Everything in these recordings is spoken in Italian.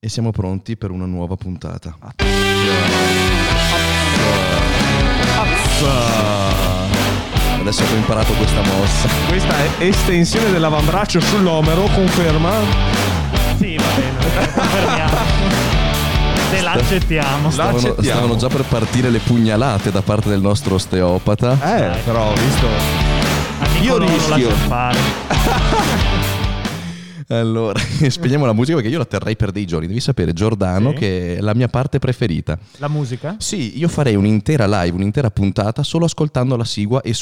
E siamo pronti per una nuova puntata. Adesso che ho imparato questa mossa. Questa è estensione dell'avambraccio sull'omero, conferma? Sì, va bene, confermiamo. Se l'accettiamo. Stavano già per partire le pugnalate da parte del nostro osteopata. Però ho visto. Io rischio. Allora, spegniamo la musica perché io la terrei per dei giorni. Devi sapere, Giordano, sì, che è la mia parte preferita. La musica? Sì, io farei un'intera live, un'intera puntata solo ascoltando la sigla e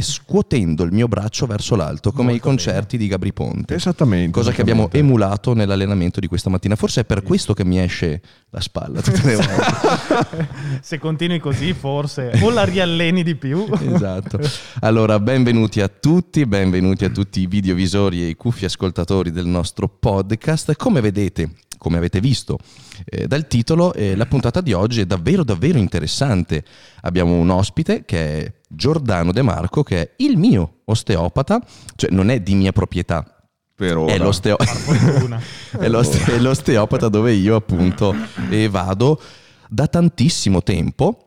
scuotendo il mio braccio verso l'alto, come molto i concerti bene di Gabri Ponte. Esattamente. Cosa che abbiamo emulato nell'allenamento di questa mattina. Forse è per questo che mi esce la spalla tutte le volte. Se continui così, forse o la rialleni di più. Esatto. Allora, benvenuti a tutti i videovisori e i cuffi ascoltatori del nostro podcast. Come avete visto dal titolo, la puntata di oggi è davvero davvero interessante. Abbiamo un ospite che è Giordano De Marco, che è il mio osteopata, cioè non è di mia proprietà. È l'osteopata dove io appunto vado da tantissimo tempo.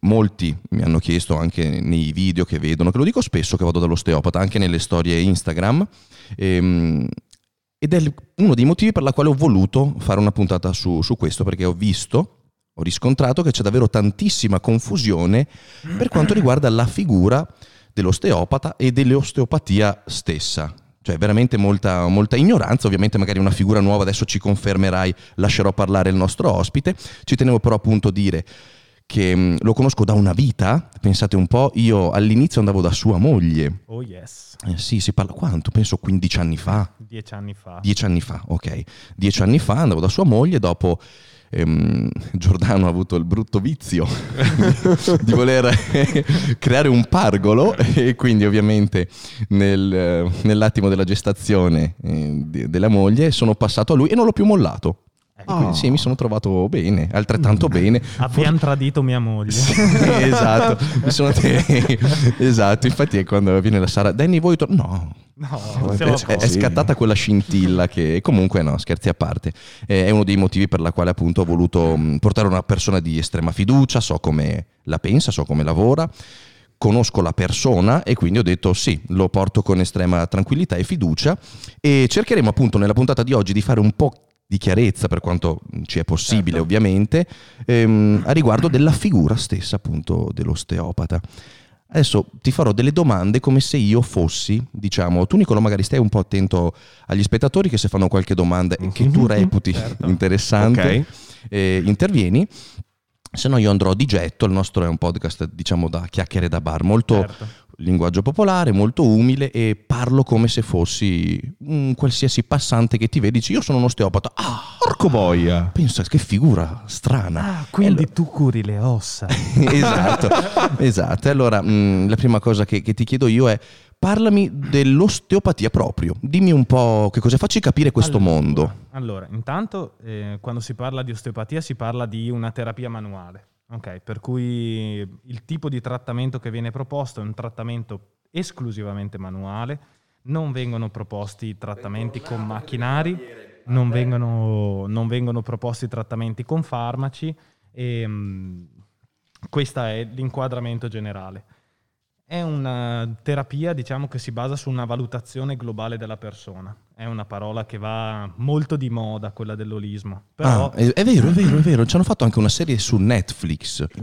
Molti mi hanno chiesto anche nei video che vedono, che lo dico spesso che vado dall'osteopata, anche nelle storie Instagram, ed è uno dei motivi per la quale ho voluto fare una puntata su questo, perché ho riscontrato che c'è davvero tantissima confusione per quanto riguarda la figura dell'osteopata e dell'osteopatia stessa. Cioè veramente molta ignoranza, ovviamente magari una figura nuova, adesso ci confermerai, lascerò parlare il nostro ospite. Ci tenevo però appunto a dire che lo conosco da una vita, pensate un po', io all'inizio andavo da sua moglie. Oh yes. Sì, si parla quanto? Penso 15 anni fa. 10 anni fa. 10 anni fa, ok. 10 anni fa andavo da sua moglie, dopo Giordano ha avuto il brutto vizio di voler creare un pargolo e quindi ovviamente nell'attimo della gestazione della moglie sono passato a lui e non l'ho più mollato. Sì, mi sono trovato bene, altrettanto bene. Abbiamo tradito mia moglie. Sì, esatto. Esatto, infatti è quando viene la Sara Danny, voi no, è scattata quella scintilla che comunque no, scherzi a parte, è uno dei motivi per la quale appunto ho voluto portare una persona di estrema fiducia, so come la pensa, so come lavora, conosco la persona e quindi ho detto sì, lo porto con estrema tranquillità e fiducia e cercheremo appunto nella puntata di oggi di fare un po' di chiarezza per quanto ci è possibile, certo, ovviamente, a riguardo della figura stessa appunto dell'osteopata. Adesso ti farò delle domande come se io fossi, diciamo, tu Nicolò magari stai un po' attento agli spettatori che se fanno qualche domanda che tu reputi interessante, okay, intervieni, se no io andrò di getto. Il nostro è un podcast diciamo da chiacchiere da bar, molto linguaggio popolare, molto umile e parlo come se fossi un qualsiasi passante che ti vede, dici io sono un osteopata, porco boia, pensa che figura strana, quindi tu curi le ossa. esatto. Allora la prima cosa che ti chiedo io è parlami dell'osteopatia proprio, dimmi un po' che cosa, facci capire questo mondo. Allora, intanto quando si parla di osteopatia si parla di una terapia manuale. Ok, per cui il tipo di trattamento che viene proposto è un trattamento esclusivamente manuale, non vengono proposti trattamenti con macchinari, non vengono proposti trattamenti con farmaci e questo è l'inquadramento generale. È una terapia, diciamo, che si basa su una valutazione globale della persona. È una parola che va molto di moda, quella dell'olismo. Però... È vero. Ci hanno fatto anche una serie su Netflix. I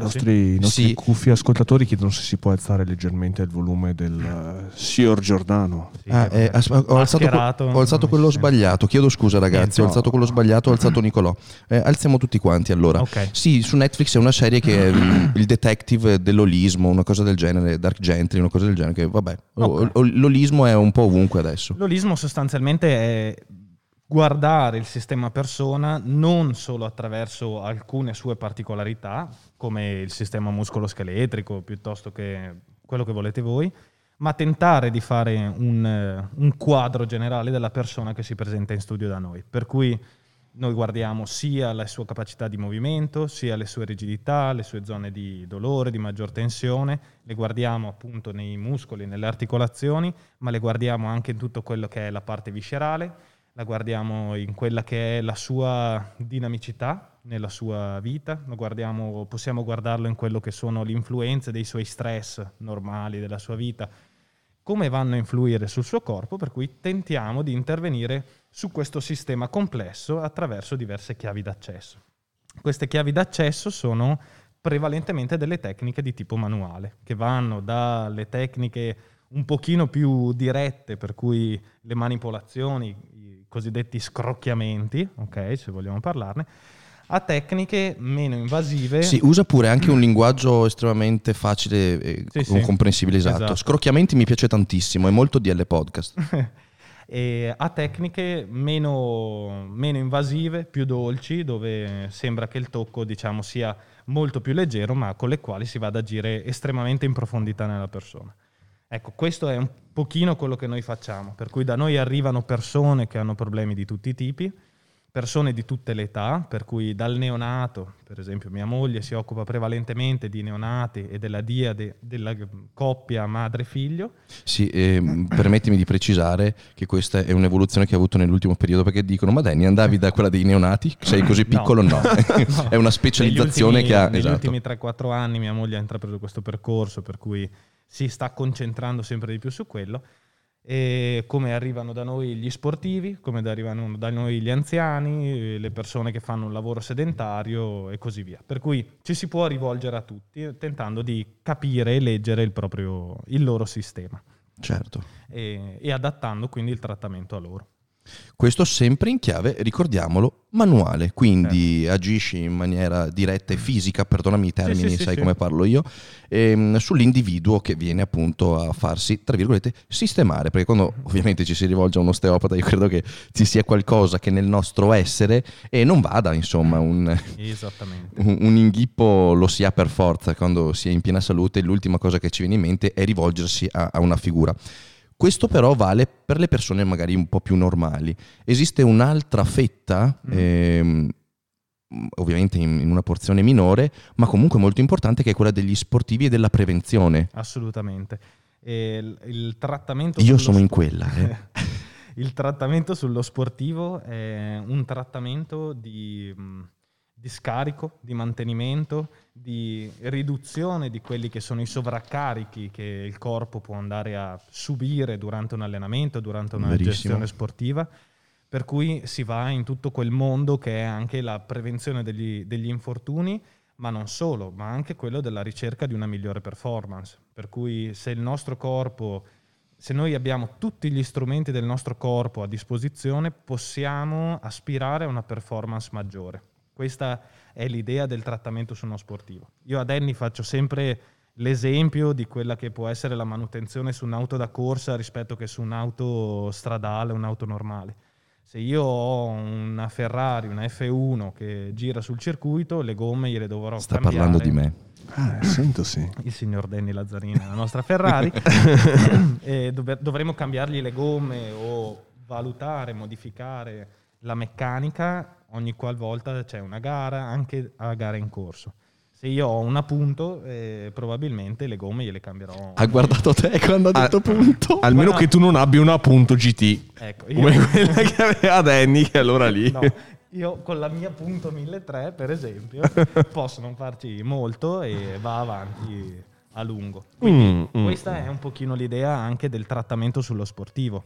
nostri cuffi ascoltatori chiedono se si può alzare leggermente il volume del signor Giordano. Sì, ho alzato quello sbagliato. Chiedo scusa ragazzi, ho alzato quello sbagliato, ho alzato Nicolò. Alziamo tutti quanti allora. Okay. Sì, su Netflix è una serie che è il detective dell'olismo, una cosa del genere, Dark Gentry, una cosa del genere, che vabbè, okay, l'olismo è un po' ovunque adesso. L'olismo sostanzialmente è guardare il sistema persona non solo attraverso alcune sue particolarità come il sistema muscoloscheletrico piuttosto che quello che volete voi, ma tentare di fare un quadro generale della persona che si presenta in studio da noi, per cui noi guardiamo sia la sua capacità di movimento, sia le sue rigidità, le sue zone di dolore, di maggior tensione, le guardiamo appunto nei muscoli, nelle articolazioni, ma le guardiamo anche in tutto quello che è la parte viscerale, la guardiamo in quella che è la sua dinamicità nella sua vita, lo guardiamo, possiamo guardarlo in quello che sono le influenze dei suoi stress normali della sua vita, come vanno a influire sul suo corpo, per cui tentiamo di intervenire su questo sistema complesso attraverso diverse chiavi d'accesso. Queste chiavi d'accesso sono prevalentemente delle tecniche di tipo manuale, che vanno dalle tecniche un pochino più dirette, per cui le manipolazioni, i cosiddetti scrocchiamenti, ok, se vogliamo parlarne, a tecniche meno invasive. Si usa pure anche un linguaggio estremamente facile e comprensibile, esatto. Scrocchiamenti mi piace tantissimo, è molto DL podcast. E a tecniche meno invasive, più dolci, dove sembra che il tocco, diciamo, sia molto più leggero, ma con le quali si va ad agire estremamente in profondità nella persona. Ecco, questo è un pochino quello che noi facciamo, per cui da noi arrivano persone che hanno problemi di tutti i tipi, persone di tutte le età, per cui dal neonato, per esempio mia moglie si occupa prevalentemente di neonati e della diade della coppia madre-figlio. Sì, permettimi di precisare che questa è un'evoluzione che ha avuto nell'ultimo periodo, perché dicono: ma Danny, andavi da quella dei neonati? Sei così piccolo? No. No. È una specializzazione negli ultimi 3-4 anni mia moglie ha intrapreso questo percorso, per cui si sta concentrando sempre di più su quello. E come arrivano da noi gli sportivi, come arrivano da noi gli anziani, le persone che fanno un lavoro sedentario e così via. Per cui ci si può rivolgere a tutti tentando di capire e leggere il loro sistema. Certo. E adattando quindi il trattamento a loro. Questo sempre in chiave, ricordiamolo, manuale, quindi agisci in maniera diretta e fisica, perdonami i termini, come parlo io, sull'individuo che viene appunto a farsi, tra virgolette, sistemare, perché quando ovviamente ci si rivolge a un osteopata io credo che ci sia qualcosa che nel nostro essere e non vada, insomma, un inghippo lo si ha per forza. Quando si è in piena salute l'ultima cosa che ci viene in mente è rivolgersi a una figura. Questo però vale per le persone magari un po' più normali. Esiste un'altra fetta, ovviamente in una porzione minore, ma comunque molto importante, che è quella degli sportivi e della prevenzione. Assolutamente. Il trattamento io sono in quella. Il trattamento sullo sportivo è un trattamento di scarico, di mantenimento, di riduzione di quelli che sono i sovraccarichi che il corpo può andare a subire durante un allenamento, durante una gestione sportiva, per cui si va in tutto quel mondo che è anche la prevenzione degli infortuni, ma non solo, ma anche quello della ricerca di una migliore performance, per cui se noi abbiamo tutti gli strumenti del nostro corpo a disposizione, possiamo aspirare a una performance maggiore. Questa è l'idea del trattamento su uno sportivo. Io a Danny faccio sempre l'esempio di quella che può essere la manutenzione su un'auto da corsa rispetto che su un'auto stradale, un'auto normale. Se io ho una Ferrari, una F1 che gira sul circuito, le gomme gliele dovrò cambiare. Sta parlando di me. Sento sì. Il signor Danny Lazzarino, la nostra Ferrari. E dovremo cambiargli le gomme o valutare, modificare la meccanica ogni qualvolta c'è una gara, anche a gara in corso. Se io ho un punto, probabilmente le gomme gliele cambierò. Ha guardato te quando ha detto punto. Almeno che tu non abbia una punto GT. Ecco, come quella che aveva Danny, che allora lì. No, io con la mia punto 1300, per esempio, posso non farci molto e va avanti a lungo. Quindi questa è un pochino l'idea anche del trattamento sullo sportivo.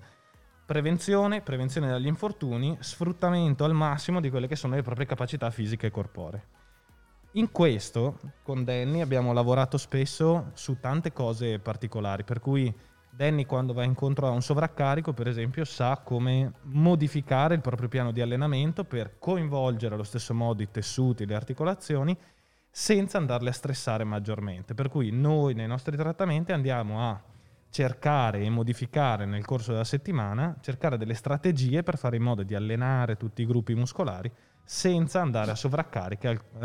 Prevenzione dagli infortuni, sfruttamento al massimo di quelle che sono le proprie capacità fisiche e corporee. In questo, con Danny, abbiamo lavorato spesso su tante cose particolari, per cui Danny, quando va incontro a un sovraccarico, per esempio, sa come modificare il proprio piano di allenamento per coinvolgere allo stesso modo i tessuti e le articolazioni senza andarle a stressare maggiormente. Per cui noi, nei nostri trattamenti, andiamo a cercare e modificare nel corso della settimana, cercare delle strategie per fare in modo di allenare tutti i gruppi muscolari senza andare a sovraccaricare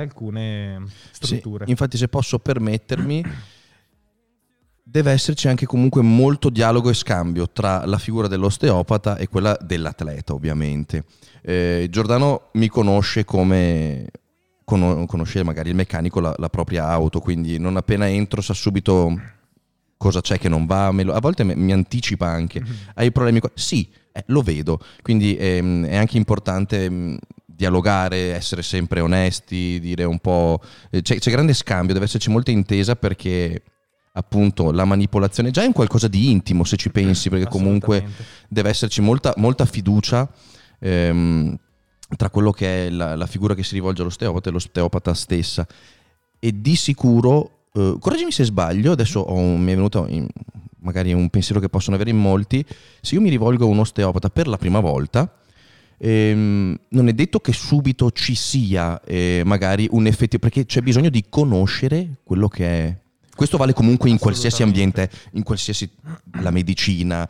alcune strutture. Sì, infatti, se posso permettermi, deve esserci anche comunque molto dialogo e scambio tra la figura dell'osteopata e quella dell'atleta, ovviamente. Giordano mi conosce come... conosce magari il meccanico la propria auto, quindi non appena entro sa subito cosa c'è che non va, a volte mi anticipa anche, hai problemi, sì, lo vedo, quindi è anche importante dialogare, essere sempre onesti, dire un po', c'è grande scambio, deve esserci molta intesa, perché appunto la manipolazione già è un qualcosa di intimo, se ci pensi, perché comunque deve esserci molta fiducia tra quello che è la figura che si rivolge all'osteopata e l'osteopata stessa. E di sicuro, correggimi se sbaglio, adesso mi è venuto magari un pensiero che possono avere in molti, se io mi rivolgo a un osteopata per la prima volta, non è detto che subito ci sia magari un effetto, perché c'è bisogno di conoscere quello che è. Questo vale comunque in qualsiasi ambiente, in qualsiasi, la medicina,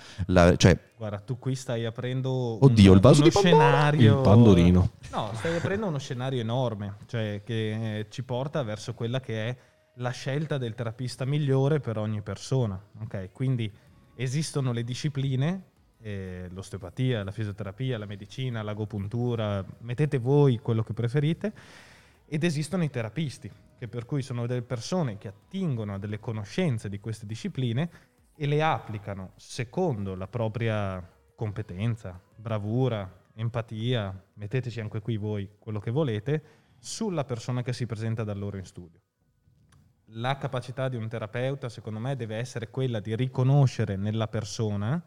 cioè. Guarda, tu qui stai aprendo il vaso uno di scenario, il pandorino. No, stai aprendo uno scenario enorme, cioè che ci porta verso quella che è la scelta del terapista migliore per ogni persona. Ok, quindi esistono le discipline, l'osteopatia, la fisioterapia, la medicina, l'agopuntura, mettete voi quello che preferite, ed esistono i terapisti, che per cui sono delle persone che attingono a delle conoscenze di queste discipline e le applicano secondo la propria competenza, bravura, empatia, metteteci anche qui voi quello che volete, sulla persona che si presenta da loro in studio. La capacità di un terapeuta, secondo me, deve essere quella di riconoscere nella persona,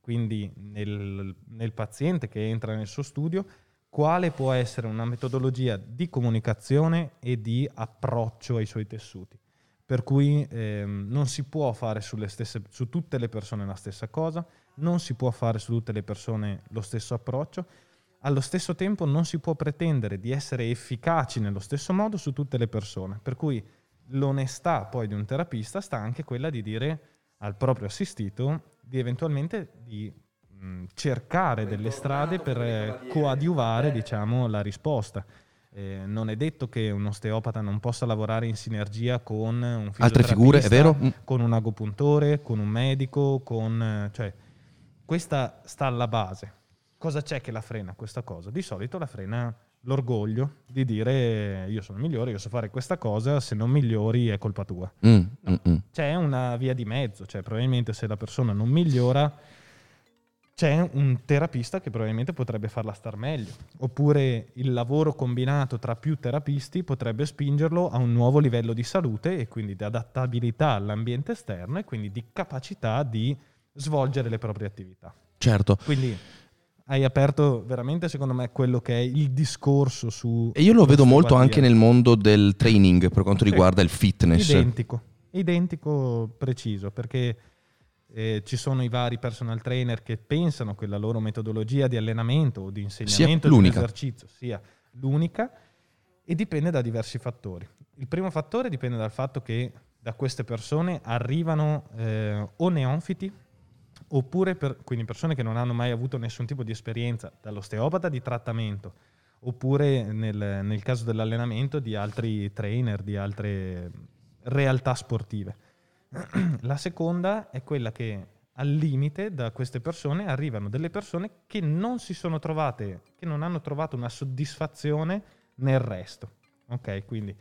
quindi nel paziente che entra nel suo studio, quale può essere una metodologia di comunicazione e di approccio ai suoi tessuti. Per cui non si può fare su tutte le persone la stessa cosa, non si può fare su tutte le persone lo stesso approccio, allo stesso tempo non si può pretendere di essere efficaci nello stesso modo su tutte le persone. Per cui l'onestà poi di un terapista sta anche quella di dire al proprio assistito di eventualmente cercare delle strade per coadiuvare, diciamo, la risposta. Non è detto che un osteopata non possa lavorare in sinergia con un fisioterapista, altre figure, è vero? Con un agopuntore, con un medico, cioè questa sta alla base. Cosa c'è che la frena questa cosa? Di solito la frena l'orgoglio di dire io sono migliore, io so fare questa cosa, se non migliori è colpa tua. C'è una via di mezzo, cioè probabilmente se la persona non migliora c'è un terapista che probabilmente potrebbe farla star meglio, oppure il lavoro combinato tra più terapisti potrebbe spingerlo a un nuovo livello di salute e quindi di adattabilità all'ambiente esterno e quindi di capacità di svolgere le proprie attività. Certo. Quindi hai aperto veramente, secondo me, quello che è il discorso su... E io lo vedo molto anche nel mondo del training per quanto riguarda il fitness. Identico, preciso, perché... ci sono i vari personal trainer che pensano che la loro metodologia di allenamento o di insegnamento di esercizio sia l'unica, e dipende da diversi fattori. Il primo fattore dipende dal fatto che da queste persone arrivano o neofiti, oppure quindi persone che non hanno mai avuto nessun tipo di esperienza dall'osteopata di trattamento, oppure nel caso dell'allenamento di altri trainer, di altre realtà sportive. La seconda è quella che al limite da queste persone arrivano delle persone che non si sono trovate, che non hanno trovato una soddisfazione nel resto. Ok, quindi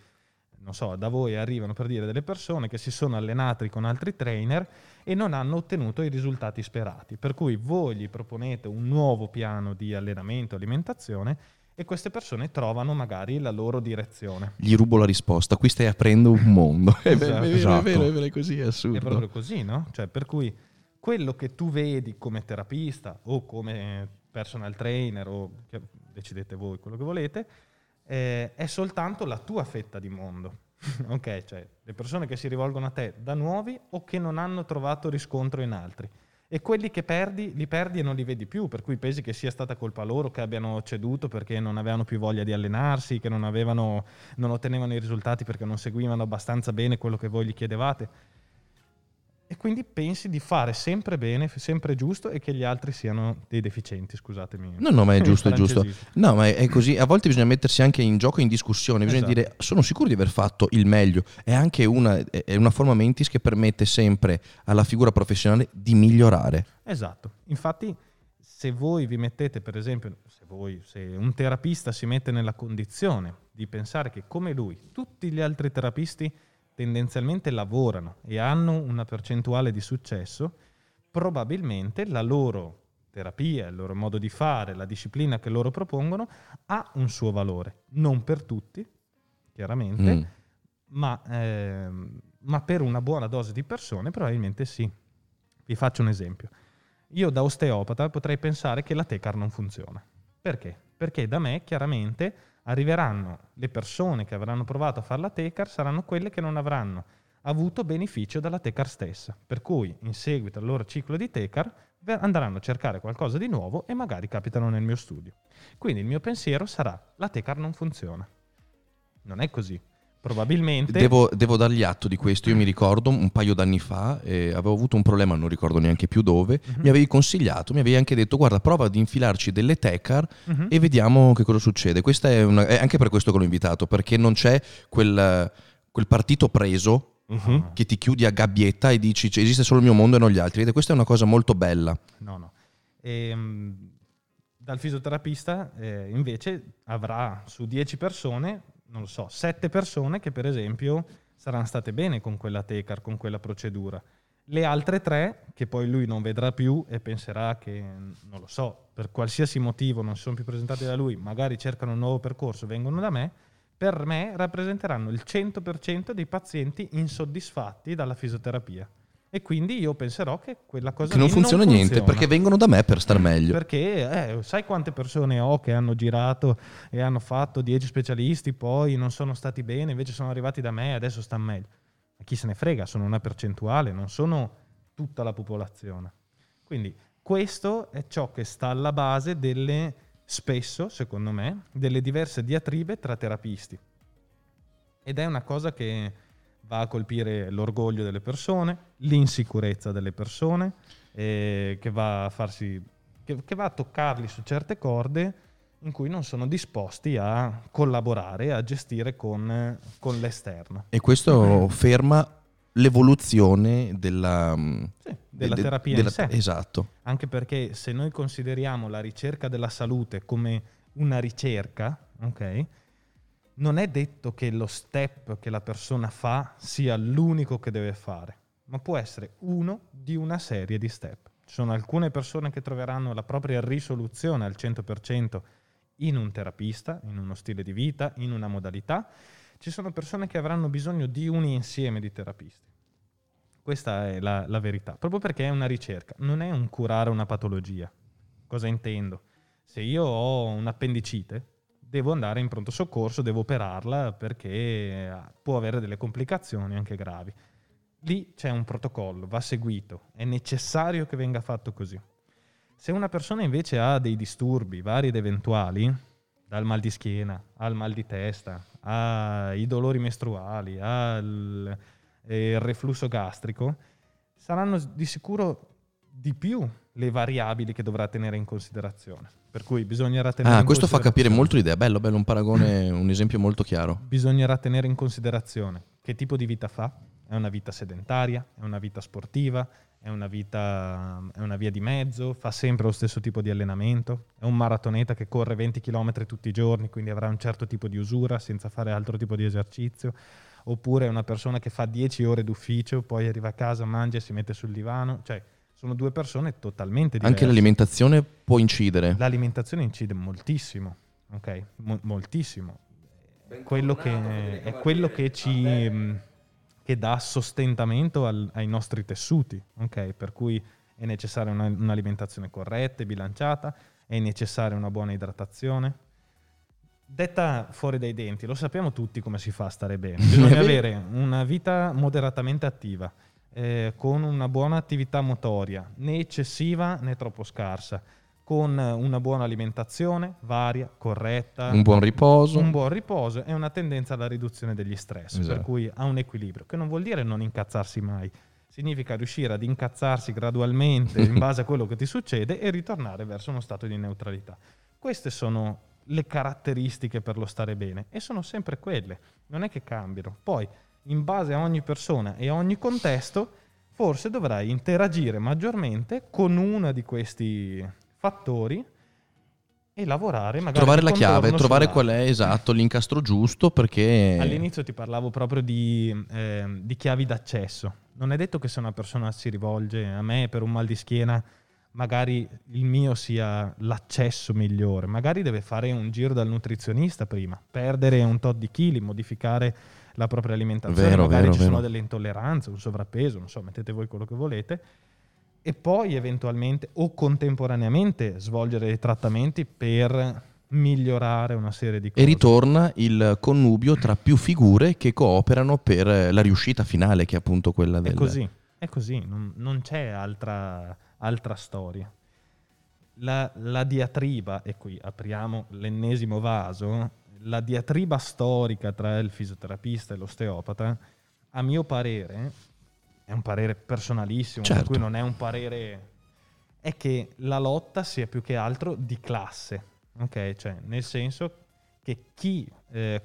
non so, da voi arrivano, per dire, delle persone che si sono allenate con altri trainer e non hanno ottenuto i risultati sperati, per cui voi gli proponete un nuovo piano di allenamento, alimentazione, e queste persone trovano magari la loro direzione. Gli rubo la risposta, qui stai aprendo un mondo. È vero, è così, è assurdo. È proprio così, no? Cioè, per cui quello che tu vedi come terapista o come personal trainer, o decidete voi quello che volete, è soltanto la tua fetta di mondo. Ok, cioè le persone che si rivolgono a te da nuovi o che non hanno trovato riscontro in altri. E quelli che li perdi e non li vedi più, per cui pensi che sia stata colpa loro, che abbiano ceduto perché non avevano più voglia di allenarsi, che non ottenevano i risultati perché non seguivano abbastanza bene quello che voi gli chiedevate. E quindi pensi di fare sempre bene, sempre giusto, e che gli altri siano dei deficienti, scusatemi. No, ma è giusto. No, ma è così. A volte bisogna mettersi anche in gioco, in discussione, bisogna dire, sono sicuro di aver fatto il meglio. È anche una forma mentis che permette sempre alla figura professionale di migliorare. Esatto. Infatti, se voi vi mettete, per esempio, se un terapista si mette nella condizione di pensare che come lui tutti gli altri terapisti tendenzialmente lavorano e hanno una percentuale di successo, probabilmente la loro terapia, il loro modo di fare, la disciplina che loro propongono ha un suo valore. Non per tutti, chiaramente, ma per una buona dose di persone probabilmente sì. Vi faccio un esempio. Io da osteopata potrei pensare che la Tecar non funziona. Perché? Perché da me chiaramente arriveranno le persone che avranno provato a fare la Tecar, saranno quelle che non avranno avuto beneficio dalla Tecar stessa. Per cui in seguito al loro ciclo di Tecar andranno a cercare qualcosa di nuovo e magari capitano nel mio studio. Quindi il mio pensiero sarà: la Tecar non funziona. Non è così. Probabilmente... Devo dargli atto di questo. Io mi ricordo un paio d'anni fa, avevo avuto un problema, non ricordo neanche più dove, mi avevi consigliato, mi avevi anche detto: guarda, prova ad infilarci delle Tecar e vediamo che cosa succede. Questa è anche per questo che l'ho invitato, perché non c'è quel partito preso che ti chiudi a gabbietta e dici: cioè, esiste solo il mio mondo e non gli altri. Ed questa è una cosa molto bella. No. Dal fisioterapista invece avrà su 10 persone, non lo so, 7 persone che per esempio saranno state bene con quella Tecar, con quella procedura. Le altre 3 che poi lui non vedrà più e penserà che, non lo so, per qualsiasi motivo non si sono più presentati da lui, magari cercano un nuovo percorso, vengono da me, per me rappresenteranno il 100% dei pazienti insoddisfatti dalla fisioterapia. E quindi io penserò che quella cosa che non funziona niente, perché vengono da me per star meglio. Perché sai quante persone ho che hanno girato e hanno fatto 10 specialisti, poi non sono stati bene, invece sono arrivati da me e adesso stanno meglio. Ma chi se ne frega, sono una percentuale, non sono tutta la popolazione. Quindi questo è ciò che sta alla base delle... spesso, secondo me, delle diverse diatribe tra terapisti. Ed è una cosa che va a colpire l'orgoglio delle persone, l'insicurezza delle persone, che va a farsi, che va a toccarli su certe corde in cui non sono disposti a collaborare, a gestire con l'esterno. E questo ferma l'evoluzione della terapia in sé. Esatto. Anche perché se noi consideriamo la ricerca della salute come una ricerca, ok, non è detto che lo step che la persona fa sia l'unico che deve fare, ma può essere uno di una serie di step. Ci sono alcune persone che troveranno la propria risoluzione al 100% in un terapista, in uno stile di vita, in una modalità. Ci sono persone che avranno bisogno di un insieme di terapisti. Questa è la verità, proprio perché è una ricerca, non è un curare una patologia. Cosa intendo? Se io ho un'appendicite, devo andare in pronto soccorso, devo operarla perché può avere delle complicazioni anche gravi. Lì c'è un protocollo, va seguito, è necessario che venga fatto così. Se una persona invece ha dei disturbi vari ed eventuali, dal mal di schiena, al mal di testa, ai dolori mestruali, al reflusso gastrico, saranno di sicuro di più le variabili che dovrà tenere in considerazione. Per cui bisognerà tenere in questo considerazione... Questo fa capire molto l'idea, bello, un paragone, un esempio molto chiaro. Bisognerà tenere in considerazione che tipo di vita fa, è una vita sedentaria, è una vita sportiva, è una via di mezzo, fa sempre lo stesso tipo di allenamento, è un maratoneta che corre 20 km tutti i giorni, quindi avrà un certo tipo di usura senza fare altro tipo di esercizio, oppure è una persona che fa 10 ore d'ufficio, poi arriva a casa, mangia e si mette sul divano. Cioè, sono due persone totalmente diverse. Anche l'alimentazione può incidere. L'alimentazione incide moltissimo, ok? Moltissimo. Quello che dà sostentamento ai nostri tessuti, ok? Per cui è necessaria un'alimentazione corretta e bilanciata, è necessaria una buona idratazione. Detta fuori dai denti, lo sappiamo tutti come si fa a stare bene. Bisogna avere una vita moderatamente attiva, con una buona attività motoria, né eccessiva né troppo scarsa, con una buona alimentazione varia, corretta, un buon riposo e una tendenza alla riduzione degli stress, esatto. Per cui ha un equilibrio, che non vuol dire non incazzarsi mai, significa riuscire ad incazzarsi gradualmente in base a quello che ti succede e ritornare verso uno stato di neutralità. Queste sono le caratteristiche per lo stare bene e sono sempre quelle, non è che cambiano. Poi in base a ogni persona e a ogni contesto forse dovrai interagire maggiormente con una di questi fattori e lavorare, magari trovare la chiave, trovare qual è, esatto, l'incastro giusto, perché all'inizio ti parlavo proprio di chiavi d'accesso. Non è detto che se una persona si rivolge a me per un mal di schiena magari il mio sia l'accesso migliore, magari deve fare un giro dal nutrizionista prima, perdere un tot di chili, modificare la propria alimentazione, magari sono delle intolleranze, un sovrappeso, non so, mettete voi quello che volete, e poi eventualmente o contemporaneamente svolgere dei trattamenti per migliorare una serie di cose. E ritorna il connubio tra più figure che cooperano per la riuscita finale, che è appunto quella del... È così, non c'è altra storia. La diatriba, e qui apriamo l'ennesimo vaso, la diatriba storica tra il fisioterapista e l'osteopata, a mio parere, è un parere personalissimo, certo, per cui non è un parere, è che la lotta sia più che altro di classe, ok? Cioè, nel senso che chi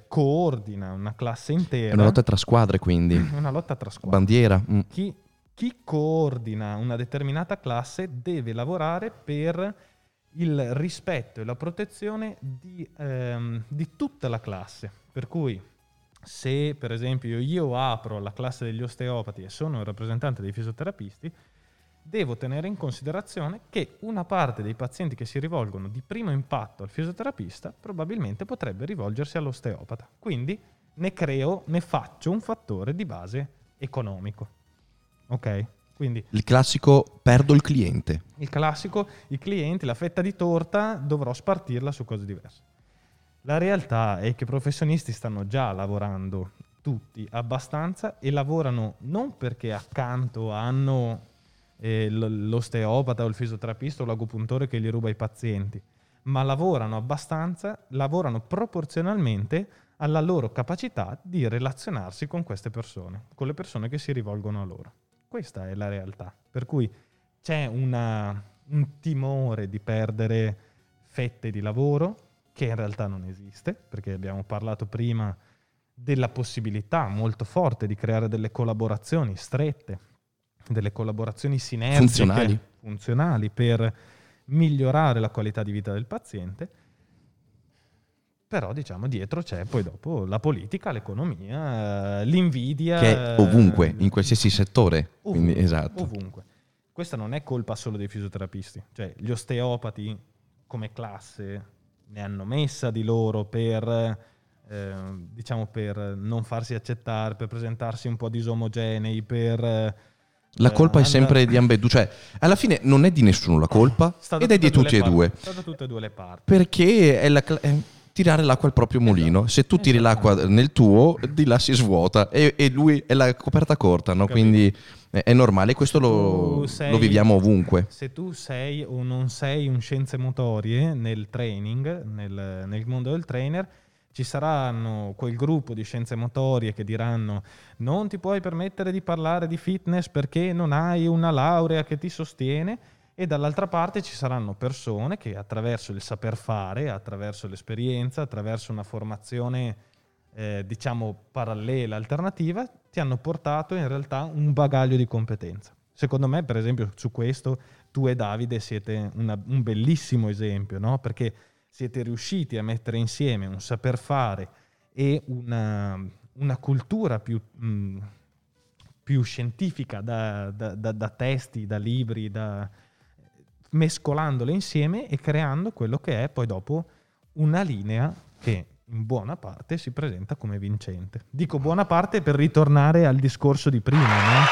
coordina una classe intera... È una lotta tra squadre, quindi. Una lotta tra squadre. Bandiera. Mm. Chi coordina una determinata classe deve lavorare per il rispetto e la protezione di tutta la classe. Per cui, se per esempio io apro la classe degli osteopati e sono il rappresentante dei fisioterapisti, devo tenere in considerazione che una parte dei pazienti che si rivolgono di primo impatto al fisioterapista probabilmente potrebbe rivolgersi all'osteopata. Quindi ne faccio un fattore di base economico. Ok, quindi il classico perdo il cliente. Il classico, i clienti, la fetta di torta dovrò spartirla su cose diverse. La realtà è che i professionisti stanno già lavorando tutti abbastanza e lavorano non perché accanto hanno l'osteopata o il fisioterapista o l'agopuntore che gli ruba i pazienti, ma lavorano abbastanza, lavorano proporzionalmente alla loro capacità di relazionarsi con queste persone, con le persone che si rivolgono a loro. Questa è la realtà, per cui c'è un timore di perdere fette di lavoro che in realtà non esiste, perché abbiamo parlato prima della possibilità molto forte di creare delle collaborazioni strette, delle collaborazioni sinergiche, funzionali per migliorare la qualità di vita del paziente. Però diciamo dietro c'è poi dopo la politica, l'economia, l'invidia. Che è ovunque, in qualsiasi settore. Quindi, esatto. Ovunque. Questa non è colpa solo dei fisioterapisti. Cioè gli osteopati come classe ne hanno messa di loro per non farsi accettare, per presentarsi un po' disomogenei, per... La colpa è sempre di ambedue, cioè alla fine non è di nessuno la colpa, ed è di tutti e due. Sono tutte e due le parti. Perché è la... tirare l'acqua al proprio mulino, se tu tiri l'acqua nel tuo, di là si svuota e lui è la coperta corta, no? Quindi è normale, questo lo viviamo ovunque. Se tu sei o non sei un scienze motorie nel training, nel mondo del trainer, ci saranno quel gruppo di scienze motorie che diranno non ti puoi permettere di parlare di fitness perché non hai una laurea che ti sostiene. E dall'altra parte ci saranno persone che attraverso il saper fare, attraverso l'esperienza, attraverso una formazione diciamo parallela, alternativa, ti hanno portato in realtà un bagaglio di competenza. Secondo me, per esempio, su questo tu e Davide siete un bellissimo esempio, no? Perché siete riusciti a mettere insieme un saper fare e una cultura più scientifica da testi, da libri, mescolandole insieme e creando quello che è poi dopo una linea che in buona parte si presenta come vincente. Dico buona parte per ritornare al discorso di prima, no?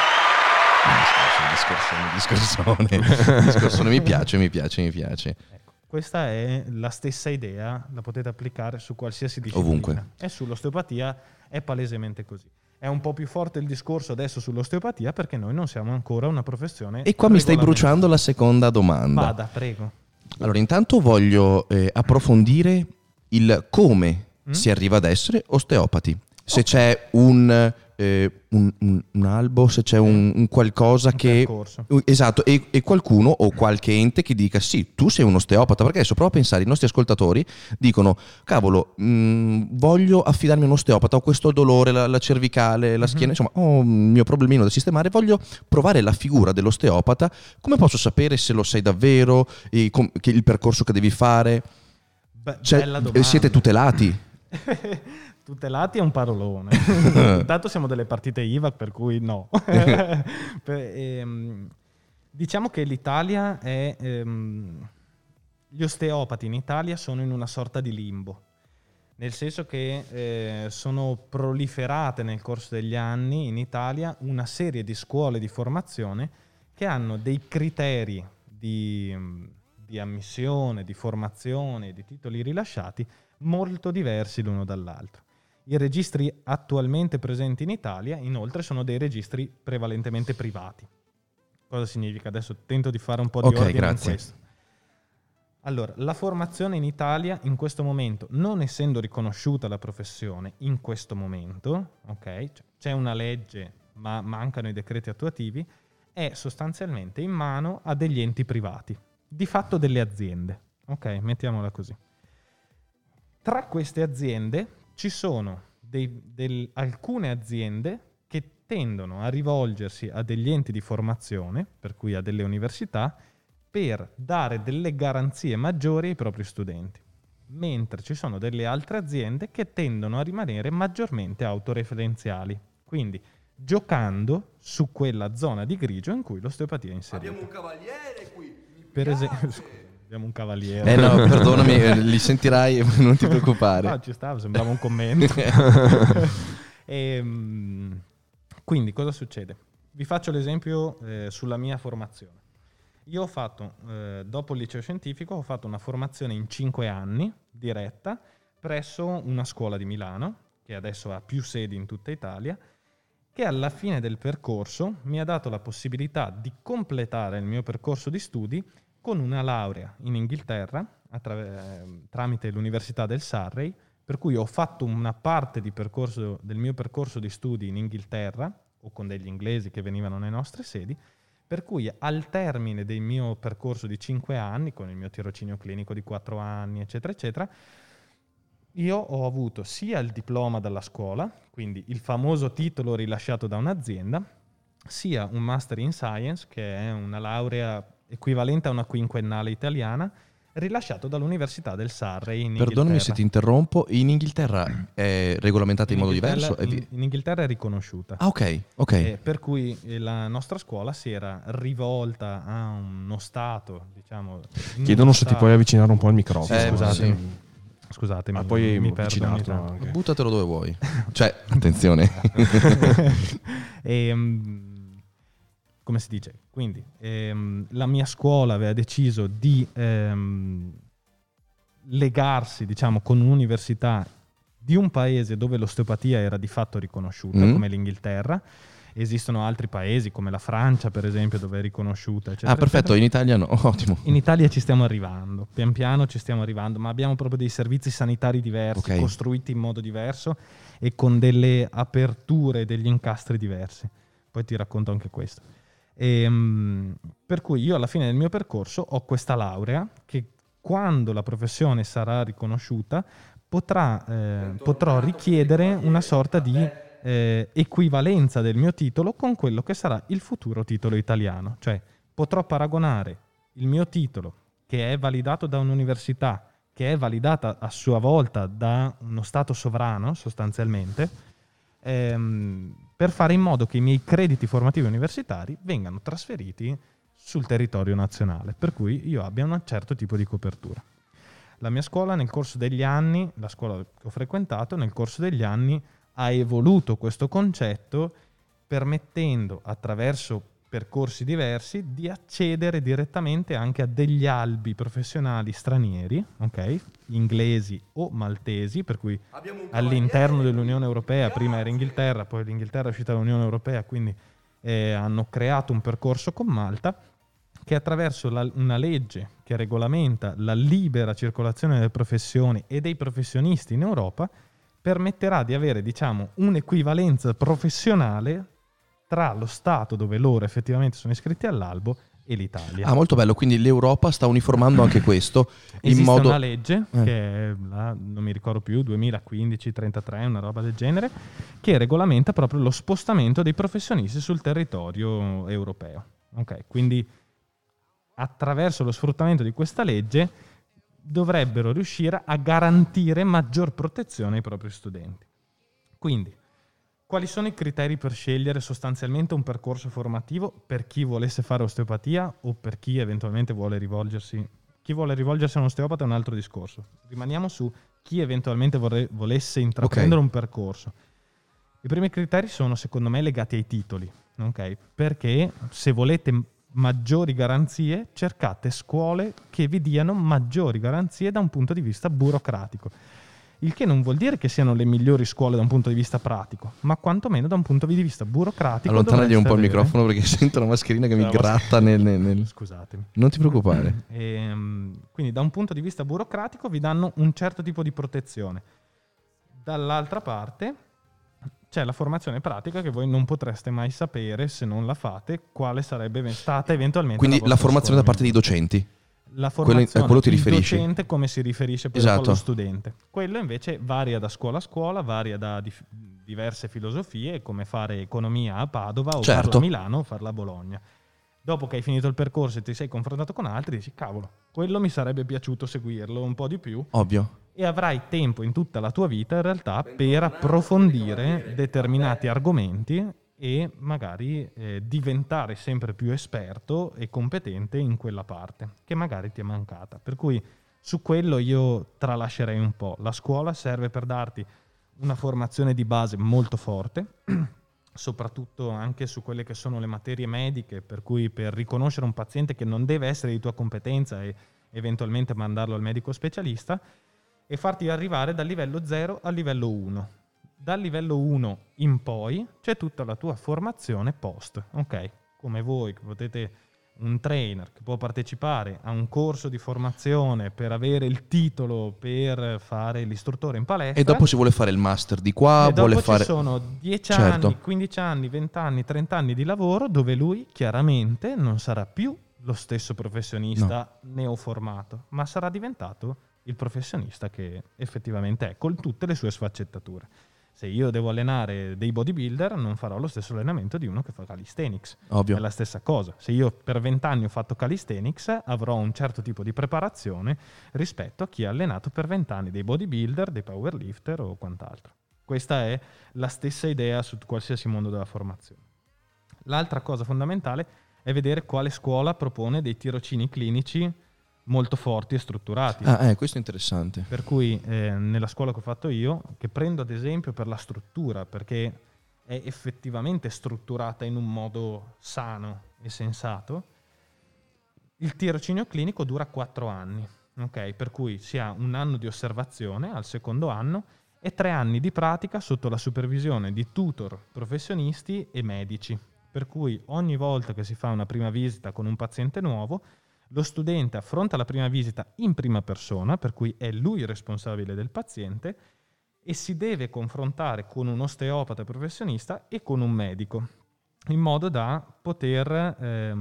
Discorsone, mi piace. Ecco, questa è la stessa idea, la potete applicare su qualsiasi disciplina. Ovunque. E sull'osteopatia è palesemente così. È un po' più forte il discorso adesso sull'osteopatia perché noi non siamo ancora una professione. E qua mi stai bruciando la seconda domanda. Vada, prego. Allora, intanto voglio approfondire il come si arriva ad essere osteopati. Se c'è un albo, se c'è un qualcosa che... Esatto, e qualcuno o qualche ente che dica sì, tu sei un osteopata, perché adesso prova a pensare, i nostri ascoltatori dicono cavolo, voglio affidarmi a un osteopata, ho questo dolore, la cervicale, la schiena, insomma ho un mio problemino da sistemare, voglio provare la figura dell'osteopata, come posso sapere se lo sei davvero, che il percorso che devi fare... Beh, cioè, siete tutelati? Tutelati è un parolone. Intanto siamo delle partite IVA, per cui no. Diciamo che l'Italia è... gli osteopati in Italia sono in una sorta di limbo, nel senso che sono proliferate nel corso degli anni in Italia una serie di scuole di formazione che hanno dei criteri di ammissione, di formazione, di titoli rilasciati molto diversi l'uno dall'altro. I registri attualmente presenti in Italia, inoltre, sono dei registri prevalentemente privati. Cosa significa? Adesso tento di fare un po' di ordine, grazie, in questo. Allora, la formazione in Italia in questo momento, non essendo riconosciuta la professione in questo momento, ok, c'è una legge ma mancano i decreti attuativi, è sostanzialmente in mano a degli enti privati, di fatto delle aziende, ok, mettiamola così. Tra queste aziende ci sono alcune aziende che tendono a rivolgersi a degli enti di formazione, per cui a delle università, per dare delle garanzie maggiori ai propri studenti, mentre ci sono delle altre aziende che tendono a rimanere maggiormente autoreferenziali, quindi giocando su quella zona di grigio in cui l'osteopatia è inserita. Abbiamo un cavaliere qui, per esempio. Abbiamo un cavaliere. No, perdonami, li sentirai, non ti preoccupare. No, ci stava, sembrava un commento. Quindi cosa succede? Vi faccio l'esempio sulla mia formazione. Io ho fatto, dopo il liceo scientifico, ho fatto una formazione in 5 anni diretta presso una scuola di Milano, che adesso ha più sedi in tutta Italia, che alla fine del percorso mi ha dato la possibilità di completare il mio percorso di studi con una laurea in Inghilterra tramite l'Università del Surrey, per cui ho fatto una parte del mio percorso di studi in Inghilterra o con degli inglesi che venivano nelle nostre sedi, per cui al termine del mio percorso di 5 anni, con il mio tirocinio clinico di 4 anni, eccetera, eccetera, io ho avuto sia il diploma dalla scuola, quindi il famoso titolo rilasciato da un'azienda, sia un Master in Science, che è una laurea equivalente a una quinquennale italiana, rilasciato dall'Università del Surrey in Inghilterra. Perdonami se ti interrompo, in Inghilterra è regolamentata in modo diverso? In Inghilterra è riconosciuta. Ah, ok. Per cui la nostra scuola si era rivolta a uno stato, diciamo... Chiedono se ti puoi avvicinare un po' al microfono. Scusatemi, ma poi mi perdo anche. Buttatelo dove vuoi. Cioè, attenzione. Come si dice? Quindi la mia scuola aveva deciso di legarsi, diciamo, con un'università di un paese dove l'osteopatia era di fatto riconosciuta, come l'Inghilterra. Esistono altri paesi come la Francia, per esempio, dove è riconosciuta, eccetera. Ah, perfetto, eccetera. In Italia no, ottimo. In Italia ci stiamo arrivando, pian piano ci stiamo arrivando, ma abbiamo proprio dei servizi sanitari diversi, costruiti in modo diverso e con delle aperture, degli incastri diversi. Poi ti racconto anche questo. Per cui io alla fine del mio percorso ho questa laurea che, quando la professione sarà riconosciuta, potrò richiedere una sorta di equivalenza del mio titolo con quello che sarà il futuro titolo italiano. Cioè potrò paragonare il mio titolo, che è validato da un'università, che è validata a sua volta da uno stato sovrano sostanzialmente, per fare in modo che i miei crediti formativi universitari vengano trasferiti sul territorio nazionale, per cui io abbia un certo tipo di copertura. La mia scuola nel corso degli anni, la scuola che ho frequentato nel corso degli anni, ha evoluto questo concetto, permettendo, attraverso percorsi diversi, di accedere direttamente anche a degli albi professionali stranieri, ok? Inglesi o maltesi, per cui all'interno dell'Unione Europea, prima era Inghilterra, poi l'Inghilterra è uscita dall'Unione Europea, quindi hanno creato un percorso con Malta che, attraverso una legge che regolamenta la libera circolazione delle professioni e dei professionisti in Europa, permetterà di avere, diciamo, un'equivalenza professionale tra lo stato dove loro effettivamente sono iscritti all'albo e l'Italia. Ah, molto bello, quindi l'Europa sta uniformando anche questo. Esiste una legge, che è non mi ricordo più, 2015-33, una roba del genere, che regolamenta proprio lo spostamento dei professionisti sul territorio europeo. Ok, quindi attraverso lo sfruttamento di questa legge dovrebbero riuscire a garantire maggior protezione ai propri studenti. Quindi, quali sono i criteri per scegliere sostanzialmente un percorso formativo per chi volesse fare osteopatia o per chi eventualmente vuole rivolgersi? Chi vuole rivolgersi a un osteopata è un altro discorso. Rimaniamo su chi eventualmente volesse intraprendere un percorso. I primi criteri sono, secondo me, legati ai titoli, okay? Perché se volete maggiori garanzie, cercate scuole che vi diano maggiori garanzie da un punto di vista burocratico. Il che non vuol dire che siano le migliori scuole da un punto di vista pratico, ma quantomeno da un punto di vista burocratico. Allontanagli un po' il microfono perché sento la mascherina che mi gratta nel... Scusatemi. Non ti preoccupare. Quindi da un punto di vista burocratico vi danno un certo tipo di protezione. Dall'altra parte c'è la formazione pratica che voi non potreste mai sapere, se non la fate, quale sarebbe stata eventualmente. Quindi la formazione da parte dei docenti. La formazione, quello ti riferisci? Il docente come si riferisce poi allo studente. Quello invece varia da scuola a scuola, varia da diverse filosofie, come fare economia a Padova o farla a Milano o farla a Bologna. Dopo che hai finito il percorso e ti sei confrontato con altri, dici cavolo, quello mi sarebbe piaciuto seguirlo un po' di più. Ovvio. E avrai tempo in tutta la tua vita in realtà per approfondire determinati argomenti e magari diventare sempre più esperto e competente in quella parte che magari ti è mancata. Per cui su quello io tralascerei un po'. La scuola serve per darti una formazione di base molto forte, soprattutto anche su quelle che sono le materie mediche, per cui per riconoscere un paziente che non deve essere di tua competenza e eventualmente mandarlo al medico specialista e farti arrivare dal livello 0 al livello 1. Dal livello 1 in poi c'è tutta la tua formazione post, ok? Come voi che potete, un trainer che può partecipare a un corso di formazione per avere il titolo per fare l'istruttore in palestra. E dopo si vuole fare il master di qua, vuole fare... Dopo ci sono 10 anni, 15 anni, 20 anni, 30 anni di lavoro dove lui chiaramente non sarà più lo stesso professionista neoformato, ma sarà diventato il professionista che effettivamente è, con tutte le sue sfaccettature. Se io devo allenare dei bodybuilder, non farò lo stesso allenamento di uno che fa calisthenics. Ovvio. È la stessa cosa. Se io per 20 anni ho fatto calisthenics, avrò un certo tipo di preparazione rispetto a chi ha allenato per 20 anni dei bodybuilder, dei powerlifter o quant'altro. Questa è la stessa idea su qualsiasi mondo della formazione. L'altra cosa fondamentale è vedere quale scuola propone dei tirocini clinici molto forti e strutturati. Questo è interessante. Per cui nella scuola che ho fatto io, che prendo ad esempio per la struttura, perché è effettivamente strutturata in un modo sano e sensato, il tirocinio clinico dura 4 anni, ok? Per cui si ha un anno di osservazione al secondo anno e 3 anni di pratica sotto la supervisione di tutor, professionisti e medici. Per cui ogni volta che si fa una prima visita con un paziente nuovo, lo studente affronta la prima visita in prima persona, per cui è lui il responsabile del paziente, e si deve confrontare con un osteopata professionista e con un medico, in modo da poter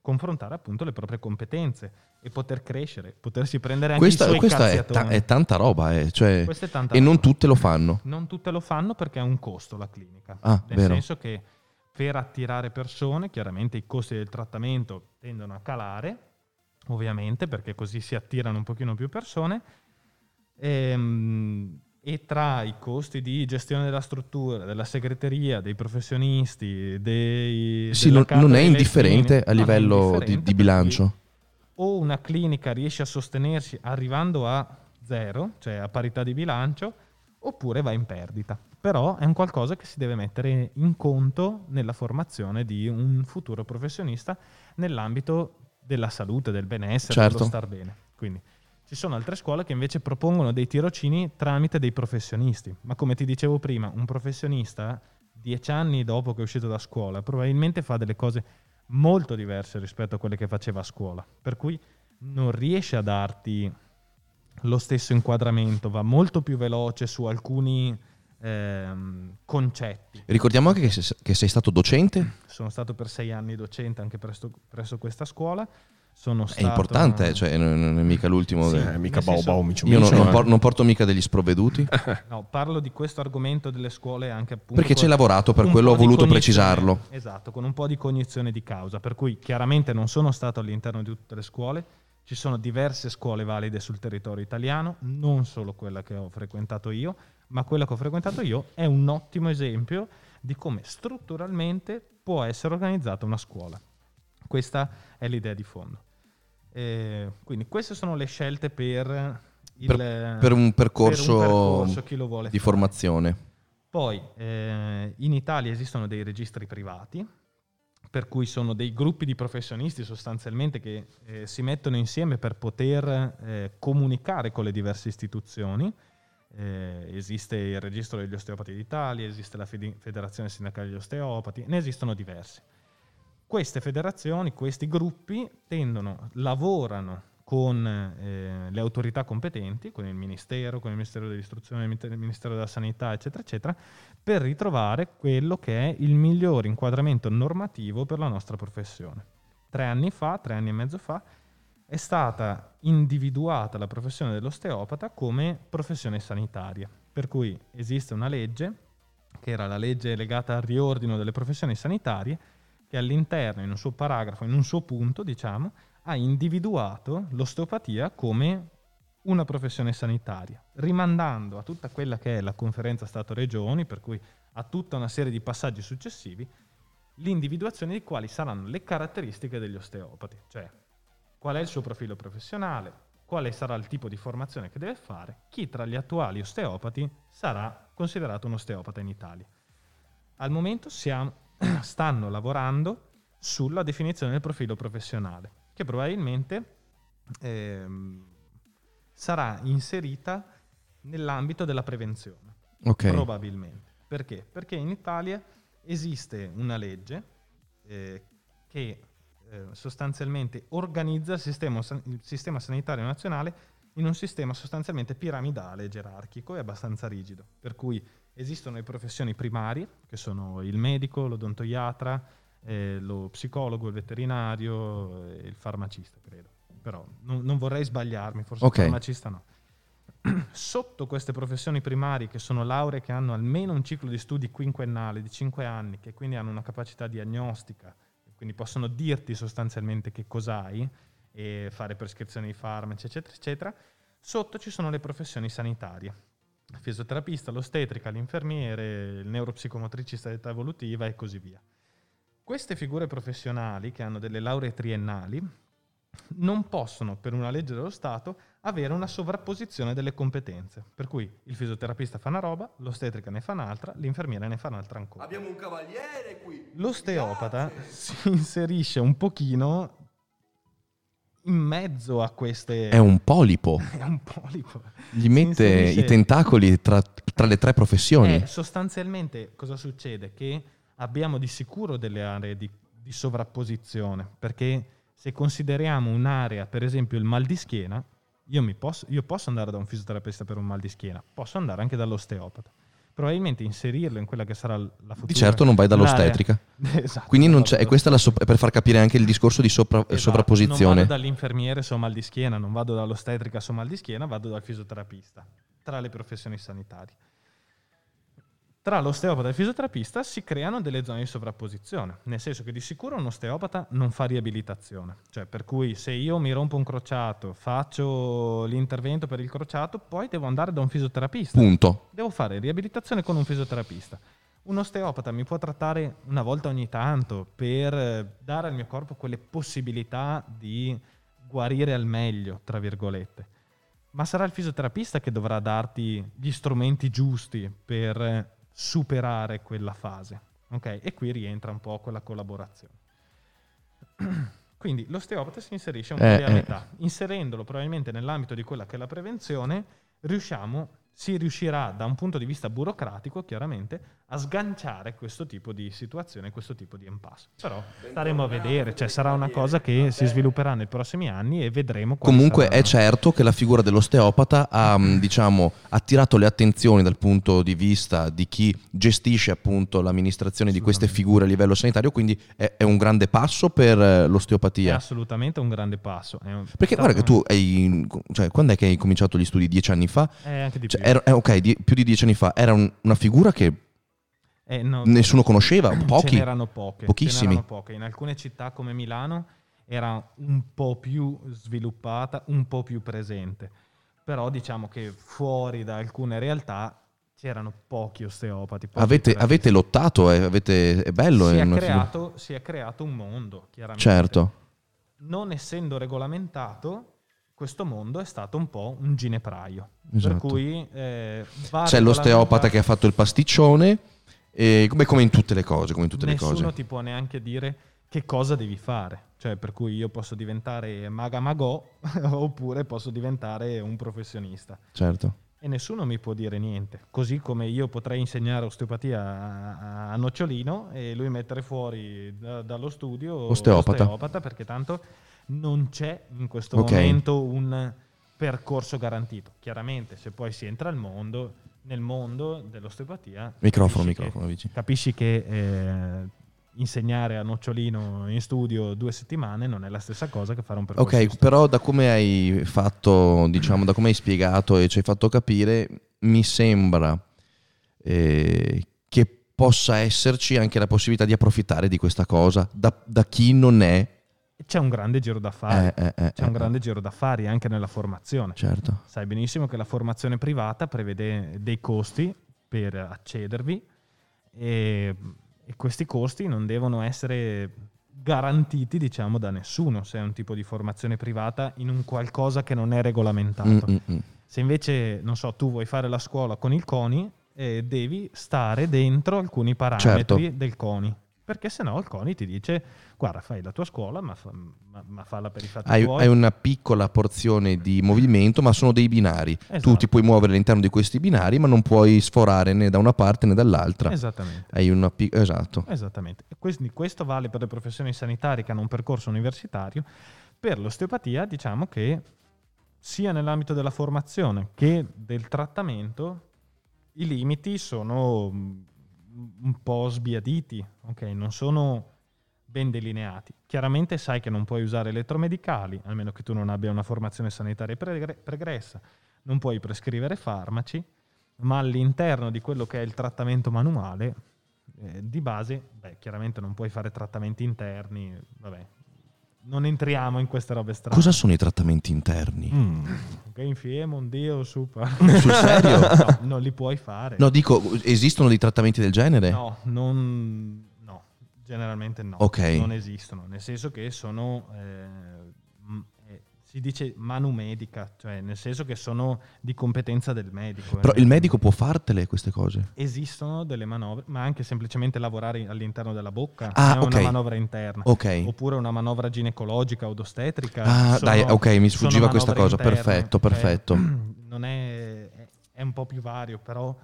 confrontare appunto le proprie competenze e poter crescere, potersi prendere anche i suoi cazziatoni. Questa è tanta roba, cioè, è tanta e roba. Non tutte lo fanno. Non tutte lo fanno perché è un costo la clinica, senso che per attirare persone, chiaramente i costi del trattamento tendono a calare, ovviamente, perché così si attirano un pochino più persone, e tra i costi di gestione della struttura, della segreteria, dei professionisti, non è indifferente a livello di bilancio. O una clinica riesce a sostenersi arrivando a 0, cioè a parità di bilancio, oppure va in perdita. Però è un qualcosa che si deve mettere in conto nella formazione di un futuro professionista nell'ambito della salute, del benessere, dello star bene. Quindi ci sono altre scuole che invece propongono dei tirocini tramite dei professionisti. Ma come ti dicevo prima, un professionista 10 anni dopo che è uscito da scuola probabilmente fa delle cose molto diverse rispetto a quelle che faceva a scuola. Per cui non riesce a darti lo stesso inquadramento, va molto più veloce su alcuni concetti. Ricordiamo anche che sei stato docente? Sono stato per 6 anni docente anche presso questa scuola. È importante, cioè non è mica l'ultimo. Sì, mica io non porto mica degli sprovveduti. No, parlo di questo argomento delle scuole anche appunto. Perché ci hai lavorato, per quello ho voluto precisarlo. Esatto, con un po' di cognizione di causa. Per cui chiaramente non sono stato all'interno di tutte le scuole. Ci sono diverse scuole valide sul territorio italiano, non solo quella che ho frequentato io, ma quella che ho frequentato io è un ottimo esempio di come strutturalmente può essere organizzata una scuola. Questa è l'idea di fondo. Quindi queste sono le scelte per un percorso chi lo vuole di fare. Formazione. Poi in Italia esistono dei registri privati, per cui sono dei gruppi di professionisti sostanzialmente che si mettono insieme per poter comunicare con le diverse istituzioni. Esiste il Registro degli Osteopati d'Italia, esiste la Federazione Sindacale degli Osteopati, ne esistono diversi. Queste federazioni, questi gruppi lavorano con le autorità competenti, con il Ministero dell'Istruzione, il Ministero della Sanità, eccetera, eccetera, per ritrovare quello che è il miglior inquadramento normativo per la nostra professione. 3 anni e mezzo fa, è stata individuata la professione dell'osteopata come professione sanitaria, per cui esiste una legge, che era la legge legata al riordino delle professioni sanitarie, che all'interno, in un suo paragrafo, in un suo punto, diciamo, ha individuato l'osteopatia come una professione sanitaria, rimandando a tutta quella che è la Conferenza Stato-Regioni, per cui a tutta una serie di passaggi successivi, l'individuazione di quali saranno le caratteristiche degli osteopati, cioè qual è il suo profilo professionale, quale sarà il tipo di formazione che deve fare, chi tra gli attuali osteopati sarà considerato un osteopata in Italia. Al momento stanno lavorando sulla definizione del profilo professionale, che probabilmente sarà inserita nell'ambito della prevenzione. Okay. Probabilmente. Perché? Perché in Italia esiste una legge che sostanzialmente organizza il sistema sanitario nazionale in un sistema sostanzialmente piramidale, gerarchico e abbastanza rigido. Per cui esistono le professioni primarie, che sono il medico, l'odontoiatra, lo psicologo, il veterinario e il farmacista, credo. Però non vorrei sbagliarmi, forse okay. Il farmacista no. Sotto queste professioni primarie, che sono lauree che hanno almeno un ciclo di studi quinquennale di 5 anni, che quindi hanno una capacità diagnostica, quindi possono dirti sostanzialmente che cos'hai e fare prescrizioni di farmaci, eccetera, eccetera. Sotto ci sono le professioni sanitarie. Il fisioterapista, l'ostetrica, l'infermiere, il neuropsicomotricista d'età evolutiva e così via. Queste figure professionali, che hanno delle lauree triennali, non possono, per una legge dello Stato, avere una sovrapposizione delle competenze. Per cui il fisioterapista fa una roba, l'ostetrica ne fa un'altra, l'infermiera ne fa un'altra ancora. Abbiamo un cavaliere qui! L'osteopata si inserisce un pochino in mezzo a queste... È un polipo. Gli mette i tentacoli tra le tre professioni. Sostanzialmente cosa succede? Che abbiamo di sicuro delle aree di sovrapposizione, perché se consideriamo un'area, per esempio il mal di schiena, io posso andare da un fisioterapista per un mal di schiena, posso andare anche dall'osteopata, probabilmente inserirlo in quella che sarà la futura. Di certo non vai dall'ostetrica. Esatto, quindi non c'è, e questa è per far capire anche il discorso di sovrapposizione. Non vado dall'infermiere se ho mal di schiena, non vado dall'ostetrica se ho mal di schiena, vado dal fisioterapista, tra le professioni sanitarie. Tra l'osteopata e il fisioterapista si creano delle zone di sovrapposizione, nel senso che di sicuro un osteopata non fa riabilitazione, cioè per cui se io mi rompo un crociato, faccio l'intervento per il crociato, poi devo andare da un fisioterapista. Punto. Devo fare riabilitazione con un fisioterapista. Un osteopata mi può trattare una volta ogni tanto per dare al mio corpo quelle possibilità di guarire al meglio, tra virgolette. Ma sarà il fisioterapista che dovrà darti gli strumenti giusti per superare quella fase, ok? E qui rientra un po' quella collaborazione. Quindi l'osteopata si inserisce un po' in realtà. Inserendolo probabilmente nell'ambito di quella che è la prevenzione, si riuscirà da un punto di vista burocratico, chiaramente, a sganciare questo tipo di situazione, questo tipo di impasse. Però staremo a vedere, cioè sarà una cosa che si svilupperà nei prossimi anni e vedremo. Comunque sarà. È certo che la figura dell'osteopata ha, diciamo, attirato le attenzioni dal punto di vista di chi gestisce appunto l'amministrazione di queste figure a livello sanitario, quindi è un grande passo per l'osteopatia. È assolutamente un grande passo. Perché guarda che tu cioè, quando è che hai cominciato gli studi? 10 anni fa? Anche di più. Più di 10 anni fa. Era una figura che nessuno conosceva, pochi. Ce n'erano poche. Pochissimi. In alcune città come Milano era un po' più sviluppata, un po' più presente, però diciamo che fuori da alcune realtà c'erano pochi osteopati. Avete lottato, è bello. Si è creato un mondo, chiaramente. Certo. Non essendo regolamentato, questo mondo è stato un po' un ginepraio. Esatto. Per cui c'è l'osteopata che ha fatto il pasticcione, come in tutte le cose. Nessuno ti può neanche dire che cosa devi fare. Cioè, per cui io posso diventare maga magò oppure posso diventare un professionista. Certo. E nessuno mi può dire niente, così come io potrei insegnare osteopatia a Nocciolino e lui mettere fuori dallo studio osteopata, perché tanto non c'è in questo momento un percorso garantito. Chiaramente, se poi si entra nel mondo dell'osteopatia, capisci che insegnare a Nocciolino in studio 2 settimane non è la stessa cosa che fare un percorso. Ok, però da come hai fatto, da come hai spiegato e ci hai fatto capire, mi sembra che possa esserci anche la possibilità di approfittare di questa cosa da chi non è. C'è un grande giro d'affari, anche nella formazione. Certo. Sai benissimo che la formazione privata prevede dei costi per accedervi e questi costi non devono essere garantiti, da nessuno, se è un tipo di formazione privata in un qualcosa che non è regolamentato. Se invece, tu vuoi fare la scuola con il CONI, devi stare dentro alcuni parametri del CONI, perché sennò il CONI ti dice: guarda, fai la tua scuola, ma falla per i fatti tuoi. Hai una piccola porzione di movimento, ma sono dei binari. Esatto. Tu ti puoi muovere all'interno di questi binari, ma non puoi sforare né da una parte né dall'altra. Esattamente. Esattamente. Questo vale per le professioni sanitarie che hanno un percorso universitario. Per l'osteopatia, che sia nell'ambito della formazione che del trattamento, i limiti sono un po' sbiaditi, non sono ben delineati. Chiaramente sai che non puoi usare elettromedicali, almeno che tu non abbia una formazione sanitaria pregressa, non puoi prescrivere farmaci, ma all'interno di quello che è il trattamento manuale, di base, chiaramente non puoi fare trattamenti interni, Non entriamo in queste robe strane. Cosa sono i trattamenti interni? Sul serio? No, non li puoi fare. No, dico, esistono dei trattamenti del genere? No, generalmente no. Okay. Non esistono, nel senso che sono, si dice manumedica, cioè nel senso che sono di competenza del medico. Però il medico può fartele queste cose? Esistono delle manovre, ma anche semplicemente lavorare all'interno della bocca è una manovra interna. Okay. Oppure una manovra ginecologica o ostetrica. Mi sfuggiva questa cosa, interne, perfetto. Non è un po' più vario, però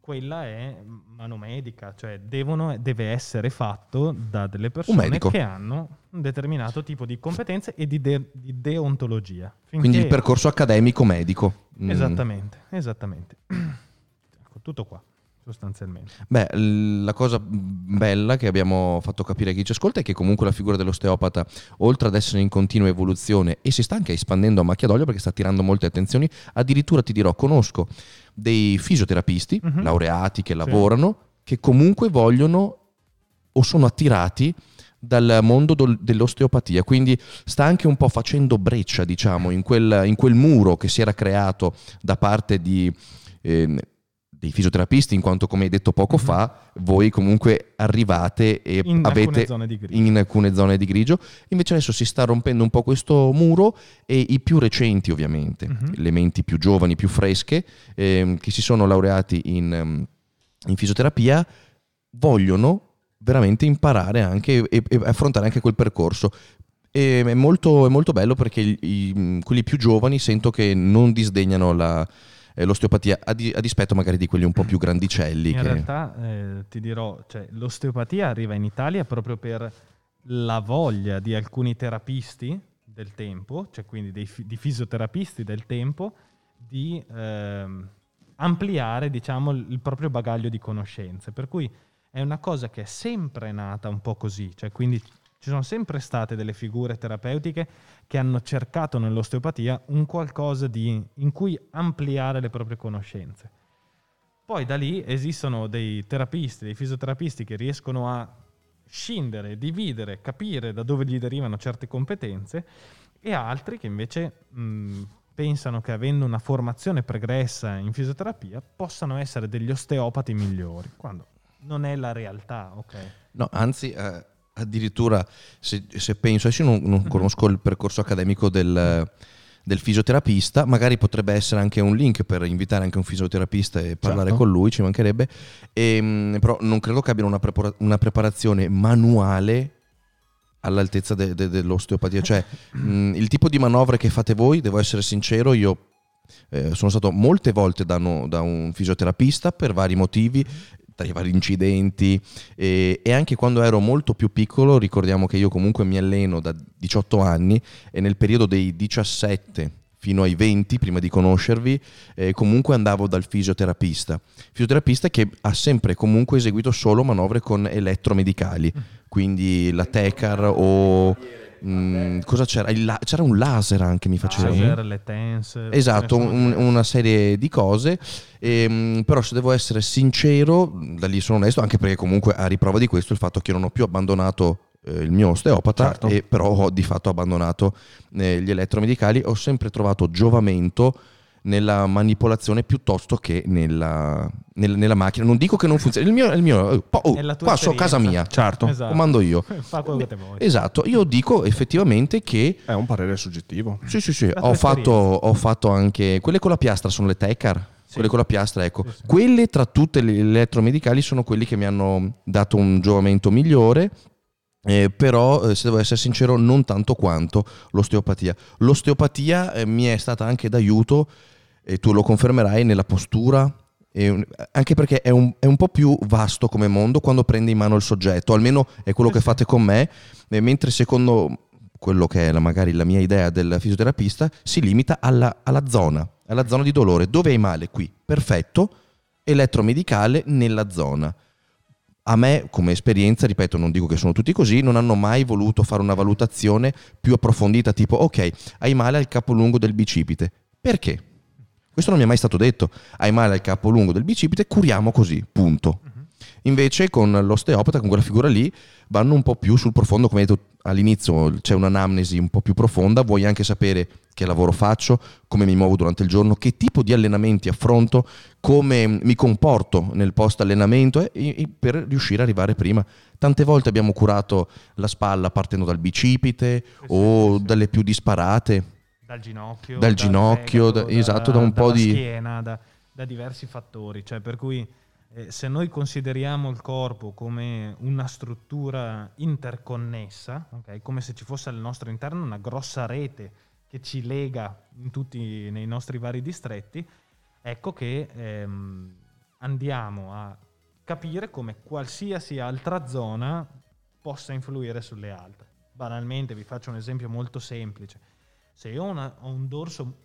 quella è manomedica, deve essere fatto da delle persone che hanno un determinato tipo di competenze e di deontologia. Quindi il percorso accademico medico. Esattamente. Tutto qua, sostanzialmente. La cosa bella che abbiamo fatto capire a chi ci ascolta è che comunque la figura dell'osteopata, oltre ad essere in continua evoluzione, e si sta anche espandendo a macchia d'olio perché sta attirando molte attenzioni, addirittura ti dirò, conosco dei fisioterapisti laureati che lavorano, che comunque vogliono o sono attirati dal mondo dell'osteopatia, quindi sta anche un po' facendo breccia, in quel muro che si era creato da parte dei fisioterapisti, in quanto, come hai detto poco fa, voi comunque arrivate e avete in alcune zone di grigio. Invece adesso si sta rompendo un po' questo muro e i più recenti, ovviamente, le menti più giovani, più fresche, che si sono laureati in fisioterapia, vogliono veramente imparare anche e affrontare anche quel percorso. E è molto bello perché quelli più giovani sento che non disdegnano l'osteopatia, a dispetto magari di quelli un po' più grandicelli. In realtà ti dirò, l'osteopatia arriva in Italia proprio per la voglia di alcuni terapisti del tempo, quindi di fisioterapisti del tempo, di ampliare il proprio bagaglio di conoscenze. Per cui è una cosa che è sempre nata un po' così, quindi ci sono sempre state delle figure terapeutiche che hanno cercato nell'osteopatia un qualcosa in cui ampliare le proprie conoscenze. Poi da lì esistono dei fisioterapisti che riescono a scindere, dividere, capire da dove gli derivano certe competenze, e altri che invece pensano che avendo una formazione pregressa in fisioterapia possano essere degli osteopati migliori, quando non è la realtà, ok? No, anzi, addirittura se penso, adesso non conosco il percorso accademico del fisioterapista, magari potrebbe essere anche un link per invitare anche un fisioterapista e parlare, certo, con lui, ci mancherebbe, però non credo che abbiano una preparazione manuale all'altezza dell'osteopatia, cioè il tipo di manovre che fate voi, devo essere sincero, io sono stato molte volte da un fisioterapista per vari motivi, tra i vari incidenti, e anche quando ero molto più piccolo, ricordiamo che io comunque mi alleno da 18 anni e nel periodo dei 17 fino ai 20, prima di conoscervi, comunque andavo dal fisioterapista che ha sempre comunque eseguito solo manovre con elettromedicali, quindi la Tecar o cosa c'era? C'era un laser anche, mi faceva laser, le tense, esatto, una serie di cose, però se devo essere sincero, da lì sono onesto, anche perché comunque a riprova di questo il fatto che io non ho più abbandonato il mio osteopata, certo, e però ho di fatto abbandonato gli elettromedicali, ho sempre trovato giovamento nella manipolazione piuttosto che nella macchina. Non dico che non funziona, il mio qua so casa mia, certo, esatto, comando io, fa quello che te vuoi. Esatto, io dico effettivamente che è un parere soggettivo. Sì, ho fatto anche quelle con la piastra, sono le Tecar. Sì. Quelle con la piastra, ecco, sì. Quelle tra tutte le elettromedicali sono quelli che mi hanno dato un giovamento migliore. Però se devo essere sincero, non tanto quanto l'osteopatia. L'osteopatia mi è stata anche d'aiuto, e tu lo confermerai, nella postura, anche perché è un po' più vasto come mondo quando prendi in mano il soggetto, almeno è quello che fate con me, mentre secondo quello che è magari la mia idea del fisioterapista si limita alla zona di dolore. Dove hai male? Qui, perfetto, elettromedicale nella zona. A me, come esperienza, ripeto, non dico che sono tutti così, non hanno mai voluto fare una valutazione più approfondita, tipo, ok, hai male al capo lungo del bicipite. Perché? Questo non mi è mai stato detto. Hai male al capo lungo del bicipite, curiamo così, punto. Invece con l'osteopata, con quella figura lì, vanno un po' più sul profondo, come hai detto all'inizio, c'è un'anamnesi un po' più profonda, vuoi anche sapere che lavoro faccio, come mi muovo durante il giorno, che tipo di allenamenti affronto, come mi comporto nel post allenamento, per riuscire ad arrivare prima. Tante volte abbiamo curato la spalla partendo dal bicipite, o dalle più disparate, dal ginocchio, fegato, esatto, da un po' di schiena, da diversi fattori, cioè per cui se noi consideriamo il corpo come una struttura interconnessa, okay, come se ci fosse al nostro interno una grossa rete che ci lega in tutti nei nostri vari distretti, ecco che andiamo a capire come qualsiasi altra zona possa influire sulle altre. Banalmente, vi faccio un esempio molto semplice. Se io ho un dorso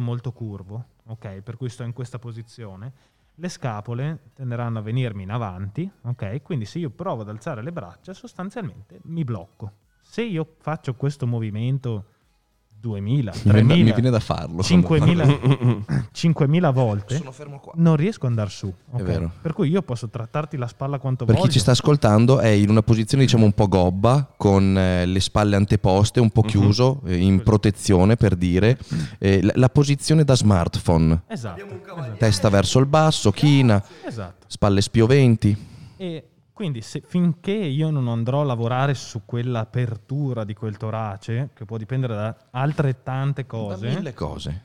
molto curvo, okay, per cui sto in questa posizione, le scapole tenderanno a venirmi in avanti, ok? Quindi se io provo ad alzare le braccia, sostanzialmente mi blocco. Se io faccio questo movimento 2000, 3000, mi viene da farlo, 5000 volte, sono fermo qua, non riesco ad andare su, okay? È vero. Per cui io posso trattarti la spalla quanto voglio. Per chi ci sta ascoltando è in una posizione, diciamo, un po' gobba, con le spalle anteposte, un po' chiuso, in protezione, per dire, la posizione da smartphone, esatto. Testa verso il basso, china, esatto, spalle spioventi. E quindi finché io non andrò a lavorare su quell'apertura di quel torace, che può dipendere da altrettante cose, da mille cose,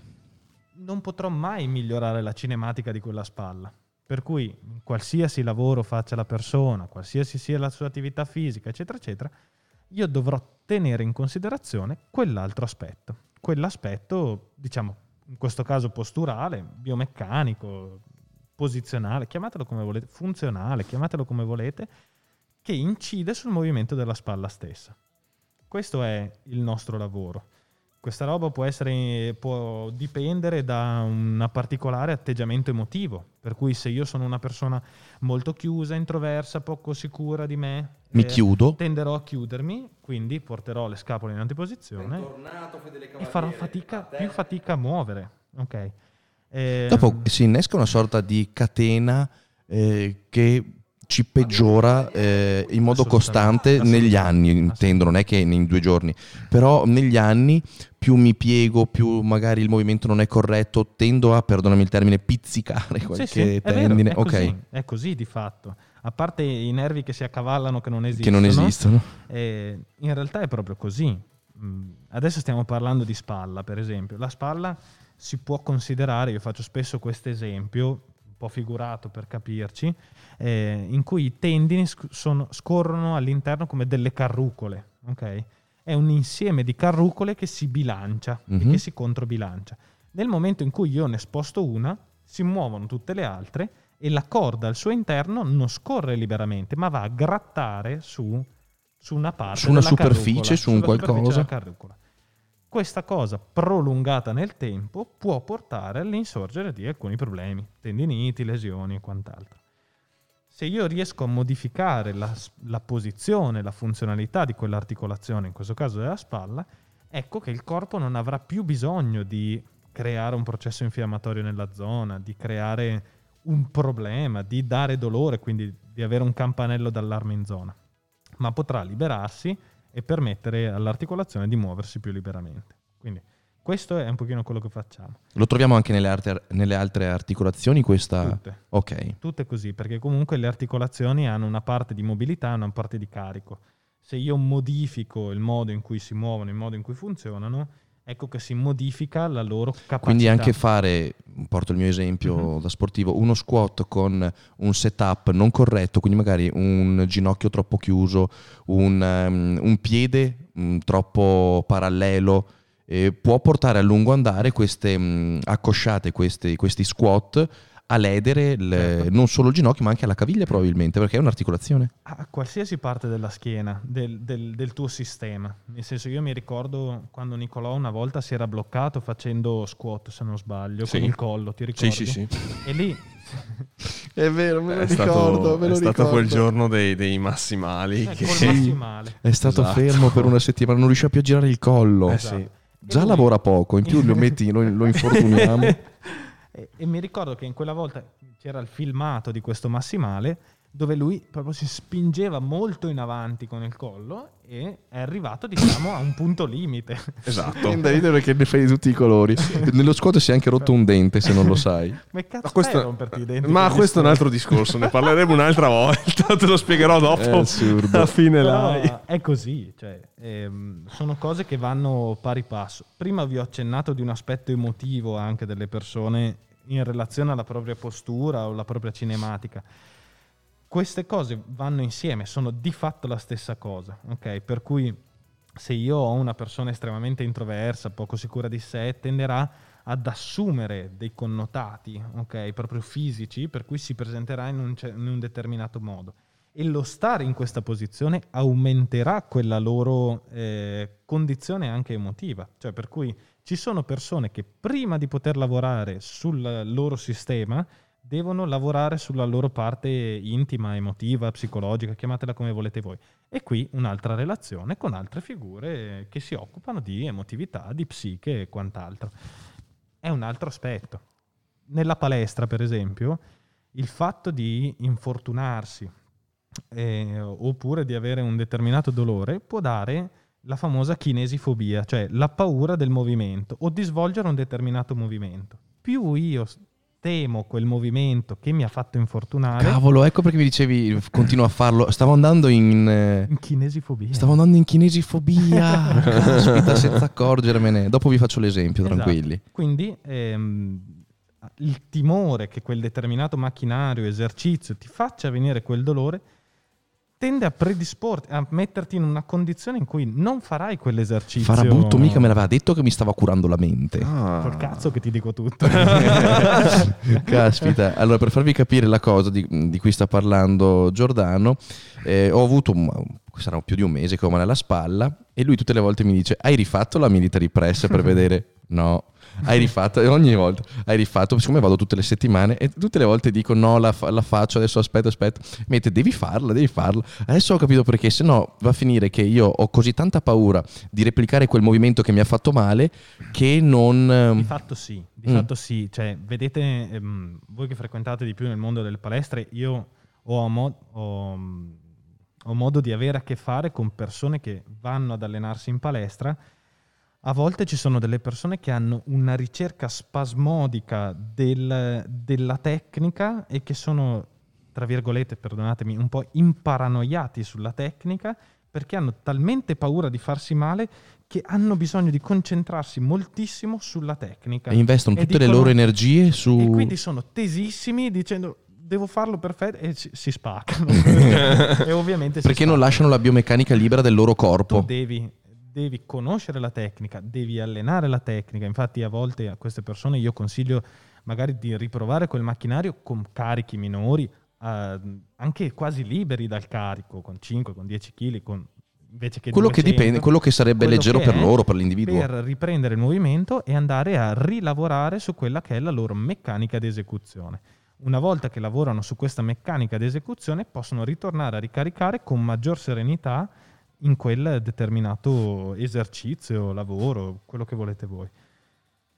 non potrò mai migliorare la cinematica di quella spalla. Per cui qualsiasi lavoro faccia la persona, qualsiasi sia la sua attività fisica, eccetera, eccetera, io dovrò tenere in considerazione quell'altro aspetto. Quell'aspetto, diciamo, in questo caso posturale, biomeccanico, posizionale, chiamatelo come volete, funzionale, chiamatelo come volete, che incide sul movimento della spalla stessa. Questo è il nostro lavoro. Questa roba può dipendere da un particolare atteggiamento emotivo, per cui se io sono una persona molto chiusa, introversa, poco sicura di me, mi chiudo, tenderò a chiudermi, quindi porterò le scapole in anteposizione e farò più fatica a muovere, ok? Dopo si innesca una sorta di catena che ci peggiora in modo costante negli anni, intendo, non è che in 2 giorni, però negli anni più mi piego, più magari il movimento non è corretto, tendo a, perdonami il termine, pizzicare qualche tendine. È vero, okay. È così di fatto. A parte i nervi che si accavallano, che non esistono. In realtà è proprio così. Adesso stiamo parlando di spalla, per esempio. La spalla si può considerare, io faccio spesso questo esempio, un po' figurato per capirci, in cui i tendini scorrono all'interno come delle carrucole. Okay? È un insieme di carrucole che si bilancia e che si controbilancia. Nel momento in cui io ne sposto una, si muovono tutte le altre e la corda al suo interno non scorre liberamente, ma va a grattare su una parte, su una superficie, su un qualcosa. Questa cosa prolungata nel tempo può portare all'insorgere di alcuni problemi, tendiniti, lesioni e quant'altro. Se io riesco a modificare la posizione, la funzionalità di quell'articolazione, in questo caso della spalla, ecco che il corpo non avrà più bisogno di creare un processo infiammatorio nella zona, di creare un problema, di dare dolore, quindi di avere un campanello d'allarme in zona, ma potrà liberarsi e permettere all'articolazione di muoversi più liberamente. Quindi questo è un pochino quello che facciamo. Lo troviamo anche nelle altre articolazioni, questa? Tutte. Ok. Tutte così, perché comunque le articolazioni hanno una parte di mobilità e una parte di carico. Se io modifico il modo in cui si muovono, il modo in cui funzionano, ecco che si modifica la loro capacità. Quindi anche fare, porto il mio esempio da sportivo, uno squat con un setup non corretto, quindi magari un ginocchio troppo chiuso, un piede troppo parallelo, può portare a lungo andare queste accosciate, questi squat a ledere non solo il ginocchio, ma anche la caviglia probabilmente, perché è un'articolazione. A qualsiasi parte della schiena, del tuo sistema. Nel senso, io mi ricordo quando Nicolò una volta si era bloccato facendo squat, se non sbaglio, con il collo, ti ricordi? Sì. E lì... È vero, me lo ricordo. È stato quel giorno dei massimali. Massimale. È stato fermo per una settimana, non riusciva più a girare il collo. Già lavora poco, in più lo infortuniamo. E mi ricordo che in quella volta c'era il filmato di questo massimale dove lui proprio si spingeva molto in avanti con il collo e è arrivato, diciamo, a un punto limite. Esatto. Da ridere perché ne fai di tutti i colori. Nello squat si è anche rotto un dente, se non lo sai. Ma questo romperti i denti? Ma questo è un altro discorso, ne parleremo un'altra volta, te lo spiegherò dopo. È assurdo. Alla fine è così, cioè, sono cose che vanno pari passo. Prima vi ho accennato di un aspetto emotivo anche delle persone in relazione alla propria postura o alla propria cinematica. Queste cose vanno insieme, sono di fatto la stessa cosa, ok? Per cui se io ho una persona estremamente introversa, poco sicura di sé, tenderà ad assumere dei connotati, ok? Proprio fisici, per cui si presenterà in un determinato modo. E lo stare in questa posizione aumenterà quella loro condizione anche emotiva. Cioè, per cui ci sono persone che prima di poter lavorare sul loro sistema devono lavorare sulla loro parte intima, emotiva, psicologica, chiamatela come volete voi. E qui un'altra relazione con altre figure che si occupano di emotività, di psiche e quant'altro. È un altro aspetto. Nella palestra, per esempio, il fatto di infortunarsi oppure di avere un determinato dolore può dare la famosa kinesifobia, cioè la paura del movimento o di svolgere un determinato movimento. Più io temo quel movimento che mi ha fatto infortunare. Cavolo, ecco perché mi dicevi continuo a farlo. Stavo andando in kinesifobia. Caspita, senza accorgermene. Dopo vi faccio l'esempio, tranquilli. Esatto. Quindi il timore che quel determinato macchinario, esercizio ti faccia venire quel dolore tende a predisporti, a metterti in una condizione in cui non farai quell'esercizio. Farabutto mica me l'aveva detto che mi stava curando la mente. Col cazzo che ti dico tutto. Caspita. Allora, per farvi capire la cosa di cui sta parlando Giordano, ho avuto, sarà più di un mese che ho male alla spalla, e lui tutte le volte mi dice: hai rifatto la military press per vedere? No. Hai rifatto? Ogni volta hai rifatto, siccome vado tutte le settimane e tutte le volte dico no, la faccio adesso, aspetta, mentre devi farla. Adesso ho capito perché, se no va a finire che io ho così tanta paura di replicare quel movimento che mi ha fatto male che non... Di fatto sì, cioè vedete voi che frequentate di più nel mondo delle palestre, io ho modo di avere a che fare con persone che vanno ad allenarsi in palestra. A volte ci sono delle persone che hanno una ricerca spasmodica della tecnica e che sono, tra virgolette, perdonatemi, un po' imparanoiati sulla tecnica, perché hanno talmente paura di farsi male che hanno bisogno di concentrarsi moltissimo sulla tecnica. E investono tutte le loro energie su... E quindi sono tesissimi dicendo... devo farlo perfetto, e si spaccano. E ovviamente perché non lasciano la biomeccanica libera del loro corpo. Tu devi conoscere la tecnica, devi allenare la tecnica. Infatti a volte a queste persone io consiglio magari di riprovare quel macchinario con carichi minori, anche quasi liberi dal carico, con 5, con 10 kg, con... invece che quello 200, che dipende, quello che sarebbe quello leggero che per loro, per l'individuo. Per riprendere il movimento e andare a rilavorare su quella che è la loro meccanica di esecuzione. Una volta che lavorano su questa meccanica di esecuzione, possono ritornare a ricaricare con maggior serenità in quel determinato esercizio, lavoro, quello che volete voi.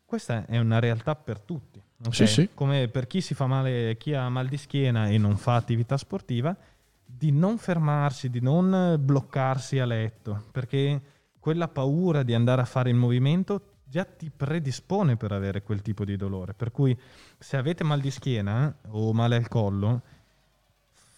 Questa è una realtà per tutti. Okay? Sì, sì. Come per chi si fa male, chi ha mal di schiena e non fa attività sportiva, di non fermarsi, di non bloccarsi a letto, perché quella paura di andare a fare il movimento già ti predispone per avere quel tipo di dolore. Per cui se avete mal di schiena o male al collo,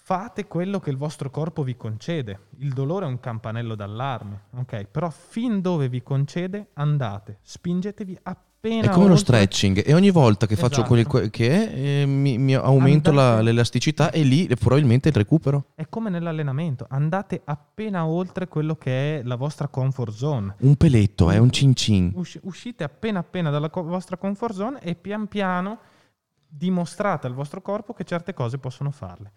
fate quello che il vostro corpo vi concede. Il dolore è un campanello d'allarme, ok? Però fin dove vi concede andate, spingetevi appena. È come lo stretching, e ogni volta che faccio quel che è, mi aumento l'elasticità e lì probabilmente il recupero. È come nell'allenamento, andate appena oltre quello che è la vostra comfort zone. Un peletto, è un cin cin. Uscite appena dalla vostra comfort zone e pian piano dimostrate al vostro corpo che certe cose possono farle.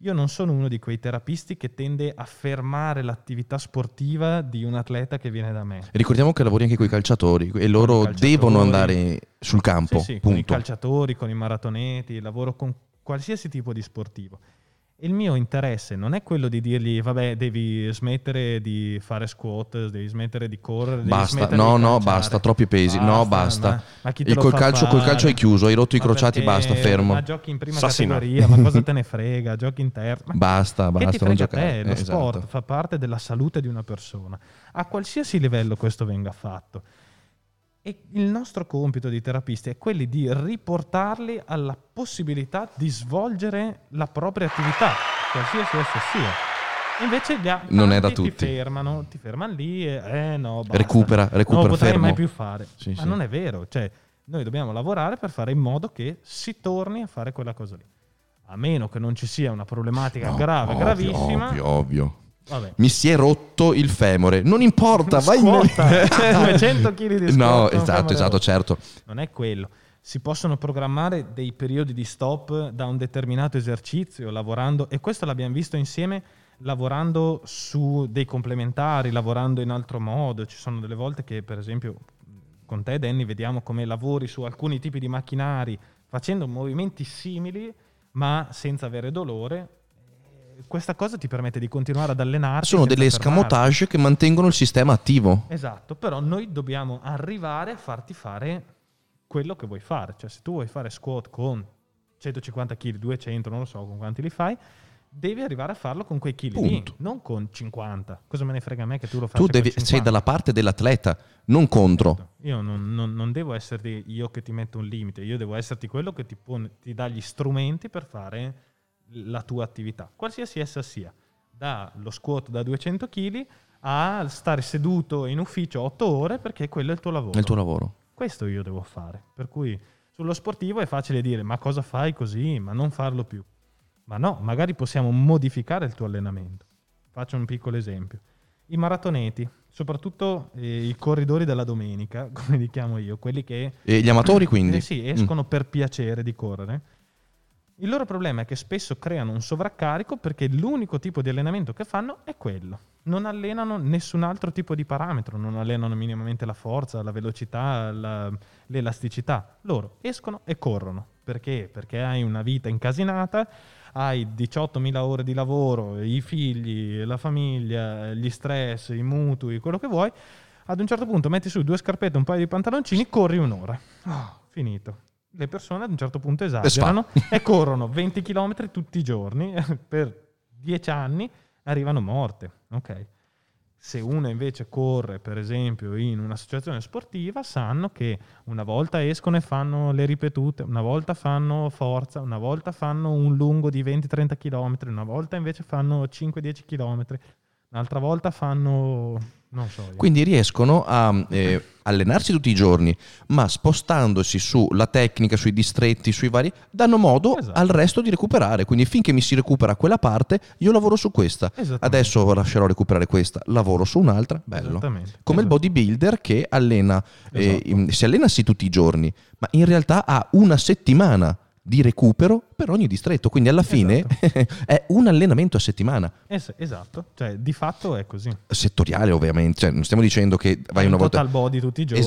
Io non sono uno di quei terapisti che tende a fermare l'attività sportiva di un atleta che viene da me. E ricordiamo che lavori anche con i calciatori e loro devono andare sul campo. Sì, punto. Con i calciatori, con i maratoneti, lavoro con qualsiasi tipo di sportivo. Il mio interesse non è quello di dirgli vabbè, devi smettere di fare squat, devi smettere di correre, basta, devi no, basta, troppi pesi, basta. Ma chi te lo fa fare? Col calcio hai chiuso, hai rotto i crociati, basta, fermo. Ma giochi in prima categoria, ma cosa te ne frega, giochi in terza. Basta, che ti frega te? Lo sport fa parte della salute di una persona. A qualsiasi livello questo venga fatto. E il nostro compito di terapisti è quelli di riportarli alla possibilità di svolgere la propria attività, qualsiasi essa sia. Invece non è da tutti. Ti fermano lì e no, basta. Recupera, non potrei mai più fare. Sì, ma sì. Non è vero, cioè noi dobbiamo lavorare per fare in modo che si torni a fare quella cosa lì. A meno che non ci sia una problematica gravissima. Ovvio. Vabbè. Mi si è rotto il femore, non importa, vai in 200 kg di squat. No, esatto, certo. Non è quello. Si possono programmare dei periodi di stop da un determinato esercizio lavorando, e questo l'abbiamo visto insieme lavorando su dei complementari, lavorando in altro modo. Ci sono delle volte che, per esempio, con te, Danny, vediamo come lavori su alcuni tipi di macchinari facendo movimenti simili ma senza avere dolore. Questa cosa ti permette di continuare ad allenarti. Sono delle escamotage che mantengono il sistema attivo. Esatto, però noi dobbiamo arrivare a farti fare quello che vuoi fare. Cioè se tu vuoi fare squat con 150 kg, 200, non lo so con quanti li fai, devi arrivare a farlo con quei chili lì, non con 50. Cosa me ne frega a me che tu lo faccia con 50? Tu sei dalla parte dell'atleta, non contro. Io non devo esserti io che ti metto un limite, io devo esserti quello che ti dà gli strumenti per fare la tua attività, qualsiasi essa sia, dallo squat da 200 kg a stare seduto in ufficio 8 ore perché quello è il tuo lavoro. Questo io devo fare. Per cui sullo sportivo è facile dire ma cosa fai così, ma non farlo più. Ma no, magari possiamo modificare il tuo allenamento. Faccio un piccolo esempio. I maratoneti, soprattutto i corridori della domenica, come li chiamo io, quelli che... E gli amatori quindi? Sì, escono per piacere di correre. Il loro problema è che spesso creano un sovraccarico perché l'unico tipo di allenamento che fanno è quello. Non allenano nessun altro tipo di parametro, non allenano minimamente la forza, la velocità, l'elasticità. Loro escono e corrono. Perché? Perché hai una vita incasinata, hai 18.000 ore di lavoro, i figli, la famiglia, gli stress, i mutui, quello che vuoi. Ad un certo punto metti su 2 scarpette, un paio di pantaloncini, corri un'ora. Oh, finito. le persone ad un certo punto esagerano e corrono 20 km tutti i giorni per 10 anni, arrivano morte. Ok. Se uno invece corre, per esempio, in un'associazione sportiva, sanno che una volta escono e fanno le ripetute, una volta fanno forza, una volta fanno un lungo di 20-30 km, una volta invece fanno 5-10 km, un'altra volta fanno... non so. Quindi riescono a allenarsi tutti i giorni, ma spostandosi sulla tecnica, sui distretti, sui vari, danno modo al resto di recuperare. Quindi finché mi si recupera quella parte, io lavoro su questa. Adesso lascerò recuperare questa, lavoro su un'altra. Bello. Come il bodybuilder che allena, si allena sì tutti i giorni, ma in realtà ha una settimana di recupero per ogni distretto, quindi alla fine è un allenamento a settimana. Esatto, cioè di fatto è così. Settoriale ovviamente, cioè, non stiamo dicendo che vai una volta... total body tutti i giorni.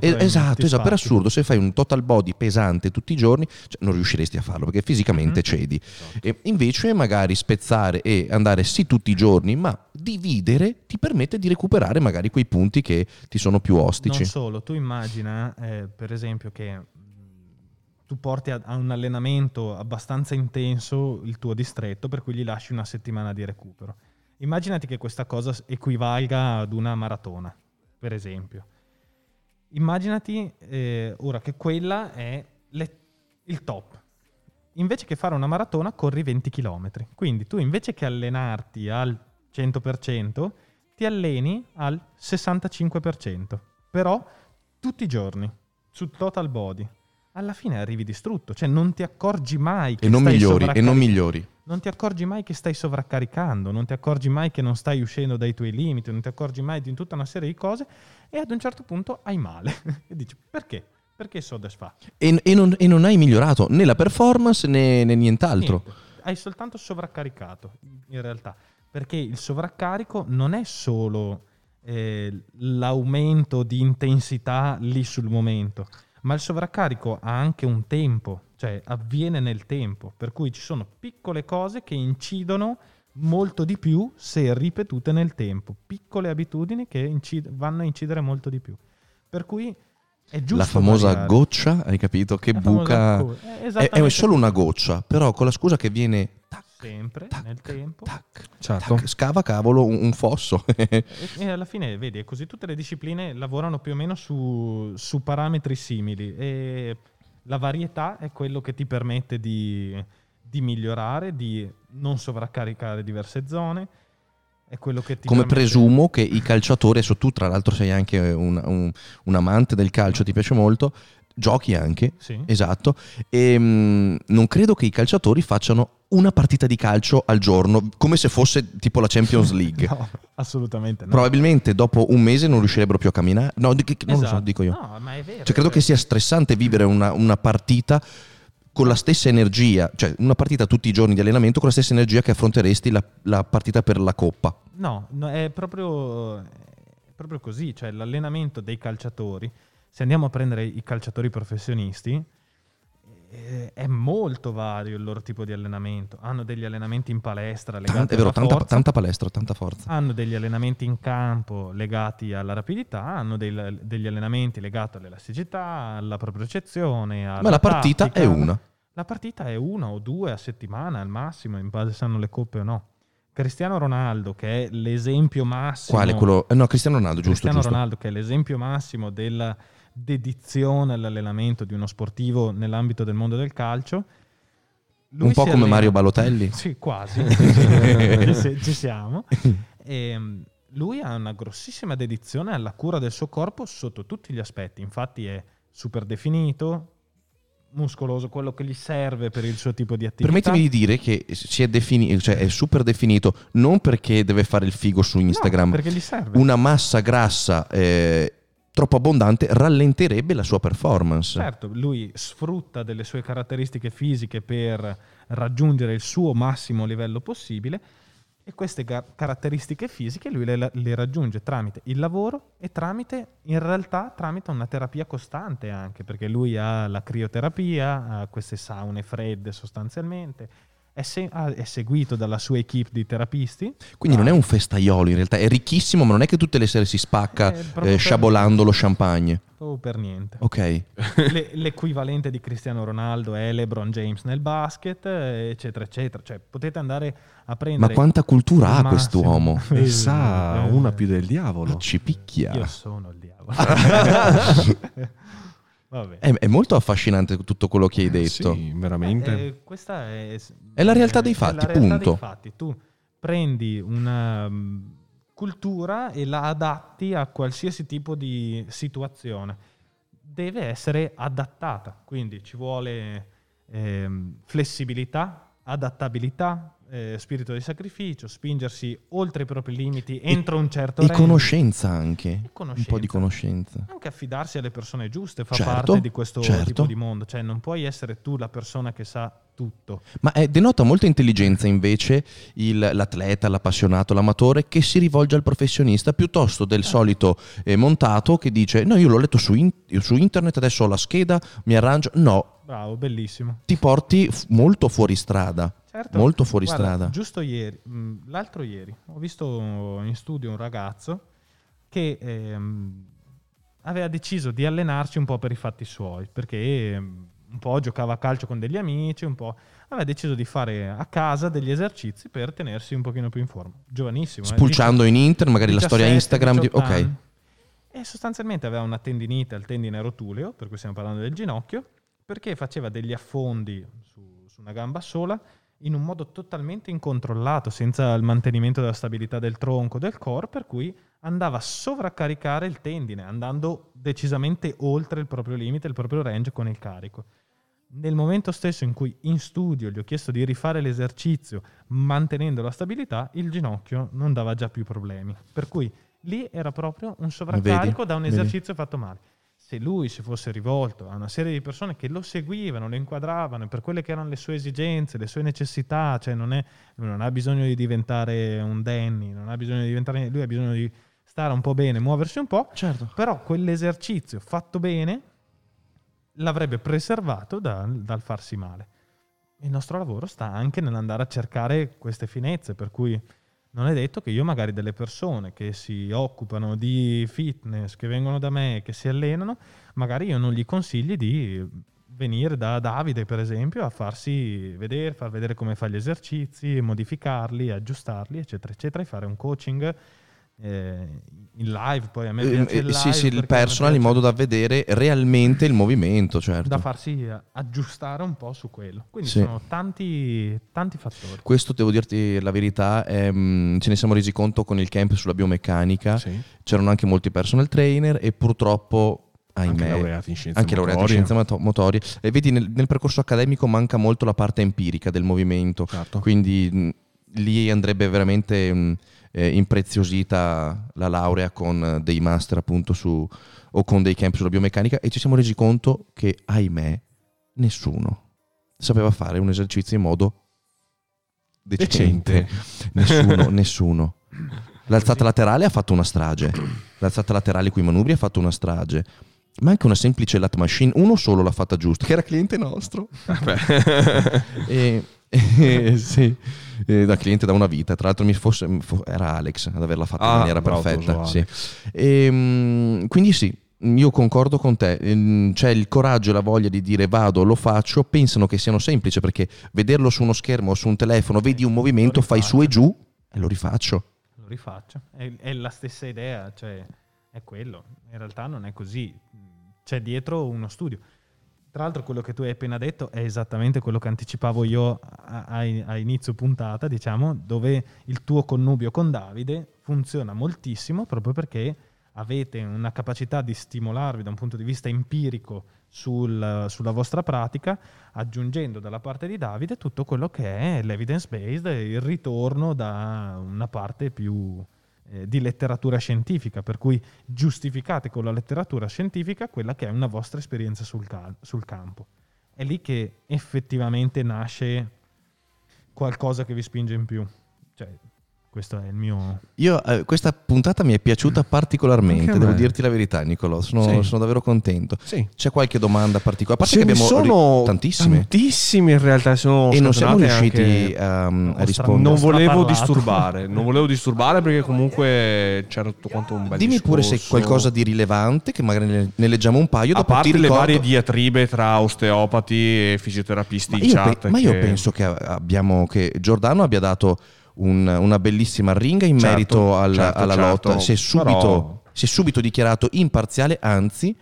Esatto, per assurdo, se fai un total body pesante tutti i giorni, cioè, non riusciresti a farlo perché fisicamente cedi. Esatto. E invece magari spezzare e andare sì tutti i giorni, ma dividere ti permette di recuperare magari quei punti che ti sono più ostici. Non solo, tu immagina per esempio che tu porti a un allenamento abbastanza intenso il tuo distretto, per cui gli lasci una settimana di recupero. Immaginati che questa cosa equivalga ad una maratona, per esempio. Immaginati ora che quella è il top. Invece che fare una maratona corri 20 km. Quindi tu invece che allenarti al 100%, ti alleni al 65%. Però tutti i giorni, su total body. Alla fine arrivi distrutto, cioè non ti accorgi mai che non migliori. Non ti accorgi mai che stai sovraccaricando, non ti accorgi mai che non stai uscendo dai tuoi limiti, non ti accorgi mai di tutta una serie di cose e ad un certo punto hai male e dici perché? Perché soddisfatto? E non hai migliorato né la performance né nient'altro. Niente. Hai soltanto sovraccaricato in realtà, perché il sovraccarico non è solo l'aumento di intensità lì sul momento. Ma il sovraccarico ha anche un tempo, cioè avviene nel tempo, per cui ci sono piccole cose che incidono molto di più se ripetute nel tempo, piccole abitudini che vanno a incidere molto di più. Per cui è giusto la famosa goccia, hai capito? Che buca, è solo una goccia, però con la scusa che viene tac, sempre tac, nel tempo, tac, certo. Tac, scava cavolo un fosso. E alla fine vedi, è così, tutte le discipline lavorano più o meno su parametri simili e la varietà è quello che ti permette di migliorare, di non sovraccaricare diverse zone. È quello che ti come presumo che i calciatori, adesso tu tra l'altro sei anche un amante del calcio, ti piace molto, giochi anche, sì. Esatto, e, non credo che i calciatori facciano una partita di calcio al giorno come se fosse tipo la Champions League. No, assolutamente no. Probabilmente dopo un mese non riuscirebbero più a camminare. No, non lo so, dico io. No, ma è vero, cioè, credo che sia stressante vivere una partita con la stessa energia, cioè una partita tutti i giorni di allenamento con la stessa energia che affronteresti la partita per la coppa. No, è proprio così, cioè l'allenamento dei calciatori. Se andiamo a prendere i calciatori professionisti, è molto vario il loro tipo di allenamento. Hanno degli allenamenti in palestra legati tanta palestra, tanta forza. Hanno degli allenamenti in campo legati alla rapidità, hanno degli allenamenti legati all'elasticità, alla propriocezione, alla partita tattica. È una. La partita è una o due a settimana al massimo, in base se hanno le coppe o no. Cristiano Ronaldo, che è l'esempio massimo... Quale? Quello? No, Cristiano Ronaldo, giusto. Cristiano Ronaldo, che è l'esempio massimo della dedizione all'allenamento di uno sportivo nell'ambito del mondo del calcio. Lui un po' come Mario Balotelli? Sì, quasi, ci siamo. E lui ha una grossissima dedizione alla cura del suo corpo sotto tutti gli aspetti, infatti è super definito, muscoloso, quello che gli serve per il suo tipo di attività. Permettimi di dire che è super definito non perché deve fare il figo su Instagram, perché gli serve. Una massa grassa troppo abbondante rallenterebbe la sua performance. Certo, lui sfrutta delle sue caratteristiche fisiche per raggiungere il suo massimo livello possibile e queste caratteristiche fisiche lui le raggiunge tramite il lavoro e tramite una terapia costante anche, perché lui ha la crioterapia, ha queste saune fredde sostanzialmente, è seguito dalla sua equipe di terapisti. Quindi non è un festaiolo in realtà, è ricchissimo, ma non è che tutte le sere si spacca sciabolando lo champagne. Oh, per niente. Ok. L'equivalente di Cristiano Ronaldo è LeBron James nel basket, eccetera, eccetera. Cioè, potete andare a prendere... Ma quanta cultura ha quest'uomo? E sa una più del diavolo. Ah, ci picchia. Io sono il diavolo. Vabbè. È molto affascinante tutto quello che hai detto. Sì, veramente. Questa è la realtà dei fatti, la realtà punto. Dei fatti. Tu prendi una cultura e la adatti a qualsiasi tipo di situazione. Deve essere adattata, quindi ci vuole flessibilità, adattabilità, spirito di sacrificio, spingersi oltre i propri limiti entro un certo range. E conoscenza anche, un po' di conoscenza. Anche affidarsi alle persone giuste fa parte di questo tipo di mondo, cioè non puoi essere tu la persona che sa tutto. Ma denota molta intelligenza invece l'atleta, l'appassionato, l'amatore che si rivolge al professionista piuttosto del solito montato che dice no, io l'ho letto su internet, adesso ho la scheda, mi arrangio. No. Bravo, bellissimo. Ti porti molto fuori strada. Certo, molto fuori strada. Giusto ieri, l'altro ieri, ho visto in studio un ragazzo che aveva deciso di allenarsi un po' per i fatti suoi, perché un po' giocava a calcio con degli amici, un po' aveva deciso di fare a casa degli esercizi per tenersi un pochino più in forma. Giovanissimo. Spulciando in internet, magari 17, la storia Instagram. Ok. E sostanzialmente aveva una tendinite al tendine rotuleo, per cui stiamo parlando del ginocchio, perché faceva degli affondi su una gamba sola, in un modo totalmente incontrollato, senza il mantenimento della stabilità del tronco, del core, per cui andava a sovraccaricare il tendine, andando decisamente oltre il proprio limite, il proprio range con il carico. Nel momento stesso in cui in studio gli ho chiesto di rifare l'esercizio mantenendo la stabilità, il ginocchio non dava già più problemi. Per cui lì era proprio un sovraccarico da un esercizio fatto male. Se lui si fosse rivolto a una serie di persone che lo seguivano, lo inquadravano per quelle che erano le sue esigenze, le sue necessità, cioè non ha bisogno di diventare un Danny, non ha bisogno di diventare, lui ha bisogno di stare un po' bene, muoversi un po', certo. Però quell'esercizio fatto bene l'avrebbe preservato dal farsi male. Il nostro lavoro sta anche nell'andare a cercare queste finezze, per cui... Non è detto che io magari delle persone che si occupano di fitness, che vengono da me, che si allenano, magari io non gli consigli di venire da Davide, per esempio, a farsi vedere, far vedere come fa gli esercizi, modificarli, aggiustarli, eccetera, eccetera, e fare un coaching in live. Poi a me piace il live, sì, il personal in modo da vedere realmente il movimento, certo. Da farsi aggiustare un po' su quello. Quindi sono tanti fattori. Questo devo dirti la verità, ce ne siamo resi conto con il camp sulla biomeccanica. Sì. C'erano anche molti personal trainer e purtroppo anche laureati in scienze motorie. E vedi, nel percorso accademico manca molto la parte empirica del movimento, certo. Quindi lì andrebbe veramente impreziosita la laurea con dei master appunto su o con dei camp sulla biomeccanica, e ci siamo resi conto che ahimè nessuno sapeva fare un esercizio in modo decente. nessuno. L'alzata laterale ha fatto una strage, l'alzata laterale con i manubri ha fatto una strage, ma anche una semplice lat machine, uno solo l'ha fatta giusta, che era cliente nostro. Sì, da cliente da una vita, tra l'altro era Alex ad averla fatta in maniera perfetta, sì. Quindi sì, io concordo con te, c'è il coraggio e la voglia di dire vado, lo faccio, pensano che siano semplici perché vederlo su uno schermo o su un telefono, vedi un movimento, fai su e giù e lo rifaccio, è la stessa idea, cioè è quello, in realtà non è così, c'è dietro uno studio. Tra l'altro quello che tu hai appena detto è esattamente quello che anticipavo io a inizio puntata, diciamo, dove il tuo connubio con Davide funziona moltissimo proprio perché avete una capacità di stimolarvi da un punto di vista empirico sulla vostra pratica, aggiungendo dalla parte di Davide tutto quello che è l'evidence-based, il ritorno da una parte più di letteratura scientifica, per cui giustificate con la letteratura scientifica quella che è una vostra esperienza sul campo. È lì che effettivamente nasce qualcosa che vi spinge in più. Cioè, Questo è il mio... Questa puntata mi è piaciuta particolarmente, devo dirti la verità, Nicolò, sono davvero contento. Sì. C'è qualche domanda particolare? A parte che abbiamo tantissime in realtà, sono e non siamo riusciti a rispondere. Non volevo disturbare perché comunque c'era tutto quanto un bel discorso. Dimmi pure se qualcosa di rilevante, che magari ne leggiamo un paio. Dopo a parte le varie diatribe tra osteopati e fisioterapisti in chat. Ma io penso che Giordano abbia dato... Una bellissima ringa in merito alla lotta. Si è subito dichiarato imparziale, anzi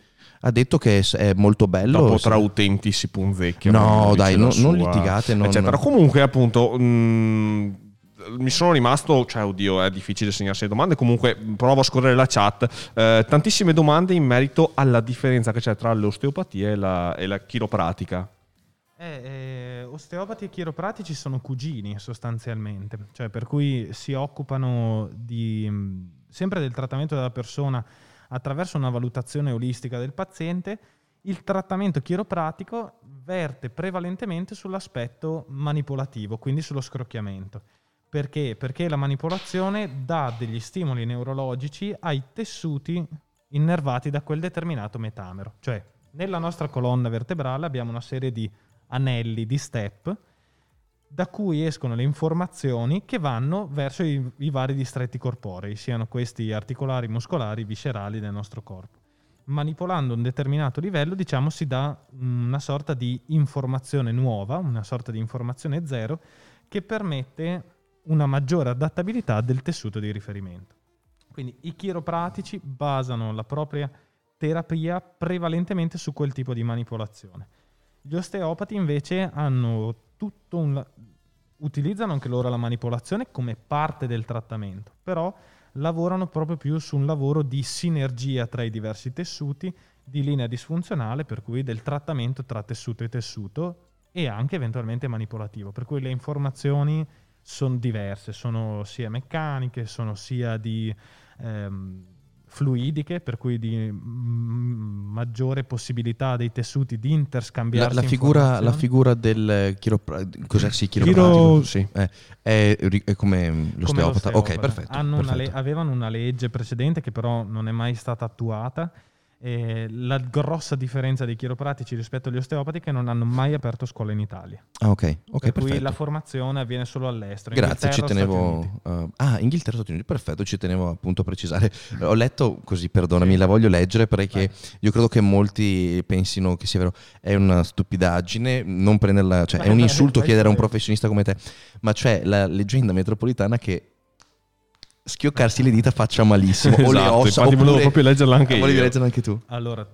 ha detto che è molto bello. Dopo tra utenti si punzecchiano. No dai, non litigate, eccetera. Comunque appunto mi sono rimasto, oddio, è difficile segnarsi le domande. Comunque provo a scorrere la chat, tantissime domande in merito alla differenza che c'è tra l'osteopatia e la chiropratica. Osteopati e chiropratici sono cugini sostanzialmente, cioè per cui si occupano sempre del trattamento della persona attraverso una valutazione olistica del paziente. Il trattamento chiropratico verte prevalentemente sull'aspetto manipolativo, quindi sullo scrocchiamento. Perché? Perché la manipolazione dà degli stimoli neurologici ai tessuti innervati da quel determinato metamero, cioè nella nostra colonna vertebrale abbiamo una serie di anelli, di step, da cui escono le informazioni che vanno verso i vari distretti corporei, siano questi articolari, muscolari, viscerali del nostro corpo. Manipolando un determinato livello, diciamo, si dà una sorta di informazione nuova, una sorta di informazione zero, che permette una maggiore adattabilità del tessuto di riferimento. Quindi i chiropratici basano la propria terapia prevalentemente su quel tipo di manipolazione. Gli osteopati invece utilizzano anche loro la manipolazione come parte del trattamento, però lavorano proprio più su un lavoro di sinergia tra i diversi tessuti, di linea disfunzionale, per cui del trattamento tra tessuto e tessuto, e anche eventualmente manipolativo, per cui le informazioni sono diverse, sono sia meccaniche, sono sia di... fluidiche, per cui di maggiore possibilità dei tessuti di interscambiarsi. La figura del chiropratico è come l'osteopata. Ok, perfetto. Avevano una legge precedente che però non è mai stata attuata. La grossa differenza dei chiropratici rispetto agli osteopati è che non hanno mai aperto scuole in Italia. Per cui la formazione avviene solo all'estero. Grazie, ci tenevo. Inghilterra, Stati Uniti, perfetto, ci tenevo appunto a precisare. Ho letto così, perdonami, la voglio leggere perché io credo che molti pensino che sia vero. È una stupidaggine non prenderla, è un insulto chiedere a un professionista come te, ma c'è la leggenda metropolitana che schioccarsi le dita faccia malissimo, esatto, o le ossa, infatti volevo proprio leggerla anche io. Volevi leggerla anche tu? Allora,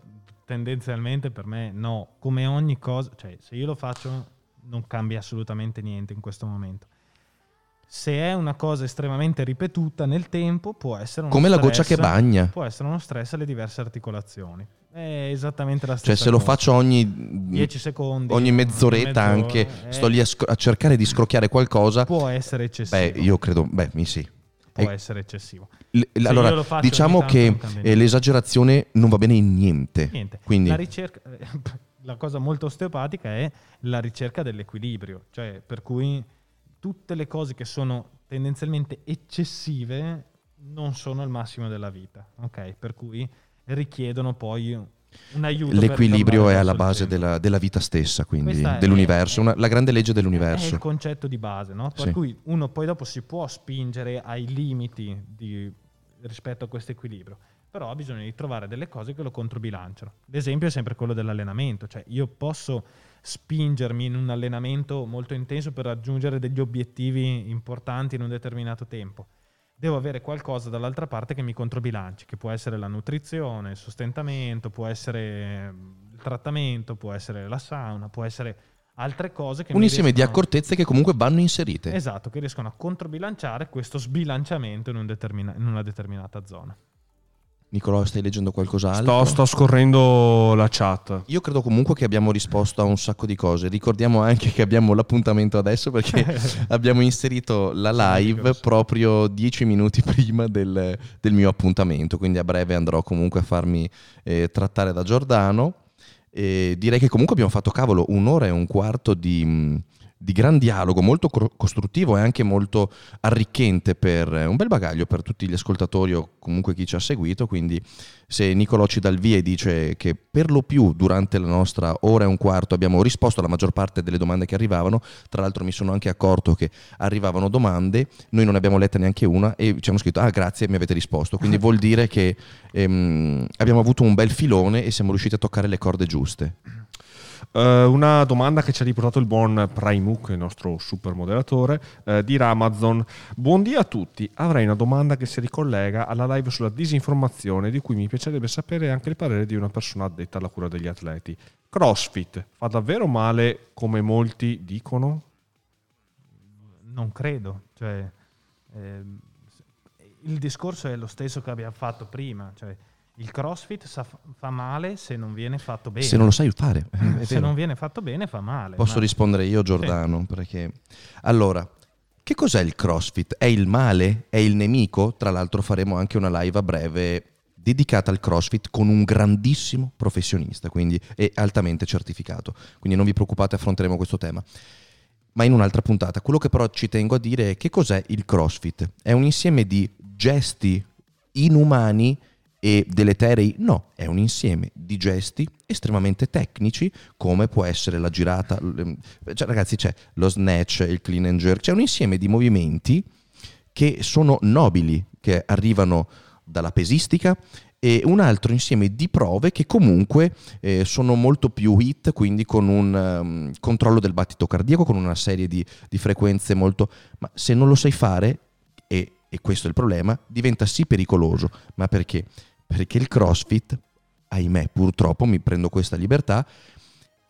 tendenzialmente per me no, come ogni cosa, se io lo faccio non cambia assolutamente niente in questo momento. Se è una cosa estremamente ripetuta nel tempo può essere uno come stress, la goccia che bagna, può essere uno stress alle diverse articolazioni. È esattamente la stessa cosa. Se lo faccio ogni 10 secondi, ogni mezz'oretta anche, sto lì a cercare di scrocchiare qualcosa, può essere eccessivo. Può essere eccessivo. Allora, diciamo che l'esagerazione non va bene in niente. Quindi la cosa molto osteopatica è la ricerca dell'equilibrio, cioè per cui tutte le cose che sono tendenzialmente eccessive non sono il massimo della vita, ok? Per cui richiedono poi un aiuto. L'equilibrio è alla base della vita stessa, quindi dell'universo, la grande legge dell'universo. È il concetto di base, no? Per cui uno poi dopo si può spingere ai limiti rispetto a questo equilibrio, però ha bisogno di trovare delle cose che lo controbilanciano. L'esempio è sempre quello dell'allenamento, io posso spingermi in un allenamento molto intenso per raggiungere degli obiettivi importanti in un determinato tempo. Devo avere qualcosa dall'altra parte che mi controbilanci, che può essere la nutrizione, il sostentamento, può essere il trattamento, può essere la sauna, può essere altre cose. Un insieme di accortezze che comunque vanno inserite. Esatto, che riescono a controbilanciare questo sbilanciamento in una determinata zona. Nicolò, stai leggendo qualcos'altro? Sto scorrendo la chat. Io credo comunque che abbiamo risposto a un sacco di cose. Ricordiamo anche che abbiamo l'appuntamento adesso perché abbiamo inserito la live proprio 10 minuti prima del mio appuntamento. Quindi a breve andrò comunque a farmi trattare da Giordano. Direi che comunque abbiamo fatto, 1 ora e un quarto di di gran dialogo, molto costruttivo e anche molto arricchente, per un bel bagaglio per tutti gli ascoltatori o comunque chi ci ha seguito. Quindi se Nicolò ci dà il via e dice che per lo più durante la nostra ora e un quarto abbiamo risposto alla maggior parte delle domande che arrivavano, tra l'altro mi sono anche accorto che arrivavano domande, noi non abbiamo letta neanche una e ci hanno scritto: ah, grazie, mi avete risposto. Quindi vuol dire che abbiamo avuto un bel filone e siamo riusciti a toccare le corde giuste. Una domanda che ci ha riportato il buon Primuk, il nostro super moderatore, dirà Amazon: buondì a tutti, avrei una domanda che si ricollega alla live sulla disinformazione, di cui mi piacerebbe sapere anche il parere di una persona addetta alla cura degli atleti. CrossFit fa davvero male come molti dicono? Non credo, cioè, il discorso è lo stesso che abbiamo fatto prima, cioè il CrossFit fa male se non viene fatto bene. Se non lo sai fare. Se non viene fatto bene fa male. Posso rispondere io, Giordano? Sì. Perché allora, che cos'è il CrossFit? È il male? È il nemico? Tra l'altro faremo anche una live a breve dedicata al CrossFit con un grandissimo professionista, quindi è altamente certificato. Quindi non vi preoccupate, affronteremo questo tema, ma in un'altra puntata. Quello che però ci tengo a dire è: che cos'è il CrossFit? È un insieme di gesti inumani e deleteri? No, è un insieme di gesti estremamente tecnici, come può essere la girata, cioè, ragazzi, c'è lo snatch, il clean and jerk, c'è un insieme di movimenti che sono nobili, che arrivano dalla pesistica, e un altro insieme di prove che comunque sono molto più hit, quindi con un controllo del battito cardiaco, con una serie di frequenze molto... Ma se non lo sai fare, e questo è il problema, diventa sì pericoloso. Ma perché? Perché il CrossFit, ahimè, purtroppo mi prendo questa libertà,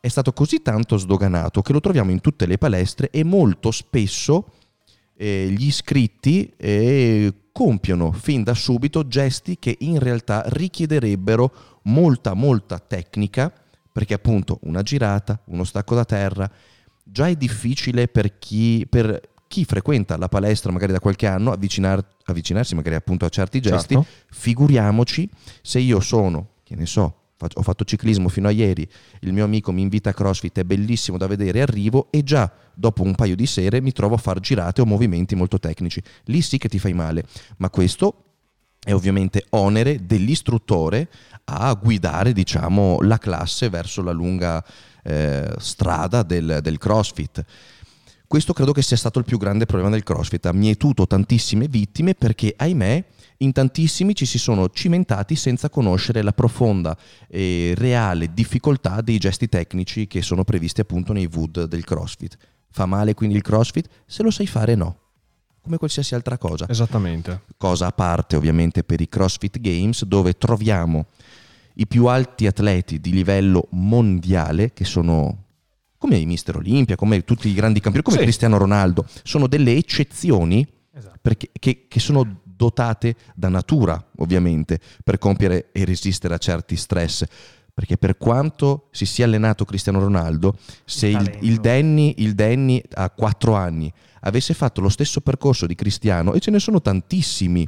è stato così tanto sdoganato che lo troviamo in tutte le palestre, e molto spesso gli iscritti compiono fin da subito gesti che in realtà richiederebbero molta tecnica, perché appunto una girata, uno stacco da terra già è difficile per chi frequenta la palestra magari da qualche anno, avvicinarsi magari appunto a certi gesti, certo. Figuriamoci se io sono, che ne so, ho fatto ciclismo fino a ieri, il mio amico mi invita a CrossFit, è bellissimo da vedere, arrivo e già dopo un paio di sere mi trovo a far girate o movimenti molto tecnici. Lì sì che ti fai male, ma questo è ovviamente onere dell'istruttore a guidare, diciamo, la classe verso la lunga strada del CrossFit. Questo credo che sia stato il più grande problema del CrossFit, ha mietuto tantissime vittime perché, ahimè, in tantissimi ci si sono cimentati senza conoscere la profonda e reale difficoltà dei gesti tecnici che sono previsti appunto nei WOD del CrossFit. Fa male quindi il CrossFit? Se lo sai fare, no. Come qualsiasi altra cosa. Esattamente. Cosa a parte ovviamente per i CrossFit Games, dove troviamo i più alti atleti di livello mondiale, che sono... come i Mister Olimpia, come tutti i grandi campioni, come sì. Cristiano Ronaldo, sono delle eccezioni, esatto. Perché, che sono dotate da natura, ovviamente, per compiere e resistere a certi stress. Perché per quanto si sia allenato Cristiano Ronaldo, se il Danny a 4 anni avesse fatto lo stesso percorso di Cristiano, e ce ne sono tantissimi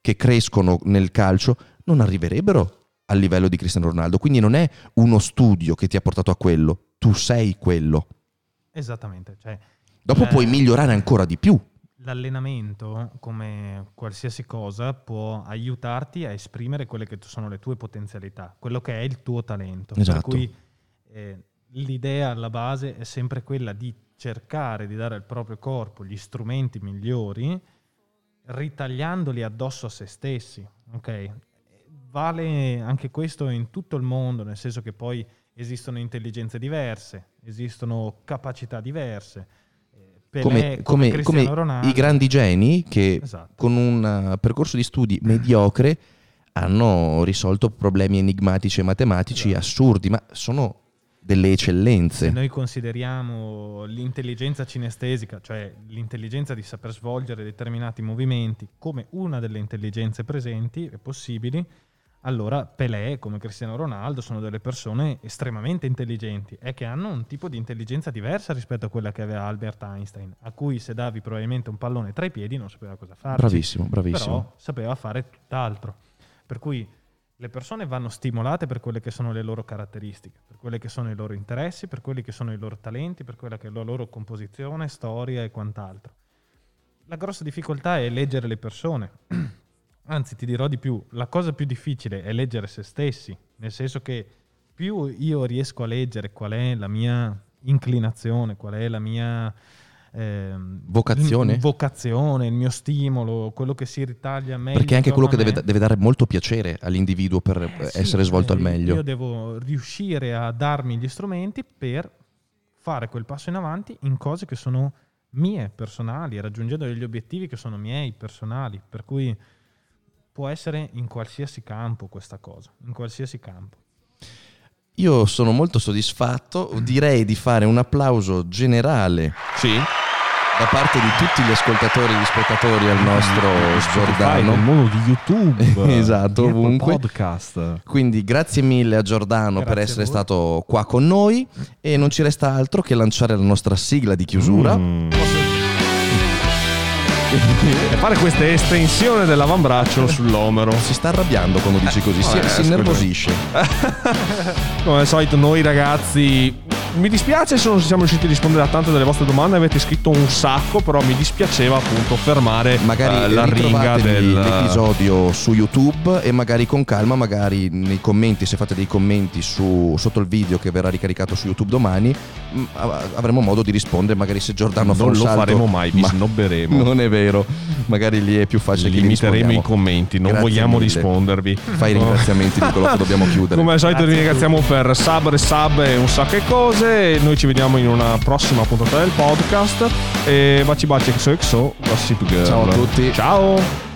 che crescono nel calcio, non arriverebbero al livello di Cristiano Ronaldo. Quindi non è uno studio che ti ha portato a quello. Tu sei quello. Esattamente. Cioè, dopo puoi migliorare ancora di più. L'allenamento, come qualsiasi cosa, può aiutarti a esprimere quelle che sono le tue potenzialità, quello che è il tuo talento. Esatto. Per cui l'idea alla base è sempre quella di cercare di dare al proprio corpo gli strumenti migliori, ritagliandoli addosso a se stessi. Ok? Vale anche questo in tutto il mondo, nel senso che poi esistono intelligenze diverse, esistono capacità diverse. Pelé, come Cristiano Ronaldo, i grandi geni che, esatto, con un percorso di studi mediocre hanno risolto problemi enigmatici e matematici, esatto, assurdi, ma sono delle eccellenze. Se noi consideriamo l'intelligenza cinestesica, cioè l'intelligenza di saper svolgere determinati movimenti, come una delle intelligenze presenti e possibili, allora Pelé, come Cristiano Ronaldo, sono delle persone estremamente intelligenti, e che hanno un tipo di intelligenza diversa rispetto a quella che aveva Albert Einstein, a cui se davi probabilmente un pallone tra i piedi non sapeva cosa fare. Bravissimo. Però sapeva fare tutt'altro. Per cui Le persone vanno stimolate per quelle che sono le loro caratteristiche, per quelli che sono i loro interessi, per quelli che sono i loro talenti, per quella che è la loro composizione, storia e quant'altro. La grossa difficoltà è leggere le persone. Anzi, ti dirò di più, la cosa più difficile è leggere se stessi, nel senso che più io riesco a leggere qual è la mia inclinazione, qual è la mia vocazione, il mio stimolo, quello che si ritaglia meglio, perché è anche quello che deve dare molto piacere all'individuo per essere svolto al meglio. Io devo riuscire a darmi gli strumenti per fare quel passo in avanti in cose che sono mie, personali, raggiungendo degli obiettivi che sono miei, personali, per cui può essere in qualsiasi campo questa cosa, in qualsiasi campo. Io sono molto soddisfatto, direi di fare un applauso generale, sì, da parte di tutti gli ascoltatori e gli spettatori al nostro Giordano. Nel mondo di YouTube, esatto, ovunque. Podcast. Quindi grazie mille a Giordano, grazie per essere stato qua con noi, e non ci resta altro che lanciare la nostra sigla di chiusura. E fare questa estensione dell'avambraccio sull'omero. Si sta arrabbiando quando dici così, si innervosisce. Come al solito noi ragazzi, mi dispiace se non siamo riusciti a rispondere a tante delle vostre domande, avete scritto un sacco, però mi dispiaceva appunto fermare magari la ringa dell'episodio su YouTube, e magari con calma, magari nei commenti, se fate dei commenti sotto il video che verrà ricaricato su YouTube domani, avremo modo di rispondere, magari se Giordano fa un salto. Non lo faremo mai, vi snobberemo. Non è vero, magari lì è più facile che limiteremo i commenti, non grazie vogliamo mille rispondervi. Fai i ringraziamenti, Nicolò, dobbiamo chiudere. Come al solito vi ringraziamo per sub e un sacco di cose, noi ci vediamo in una prossima puntata del podcast, e baci baci, XOXO, gossip girl. Ciao a tutti, ciao.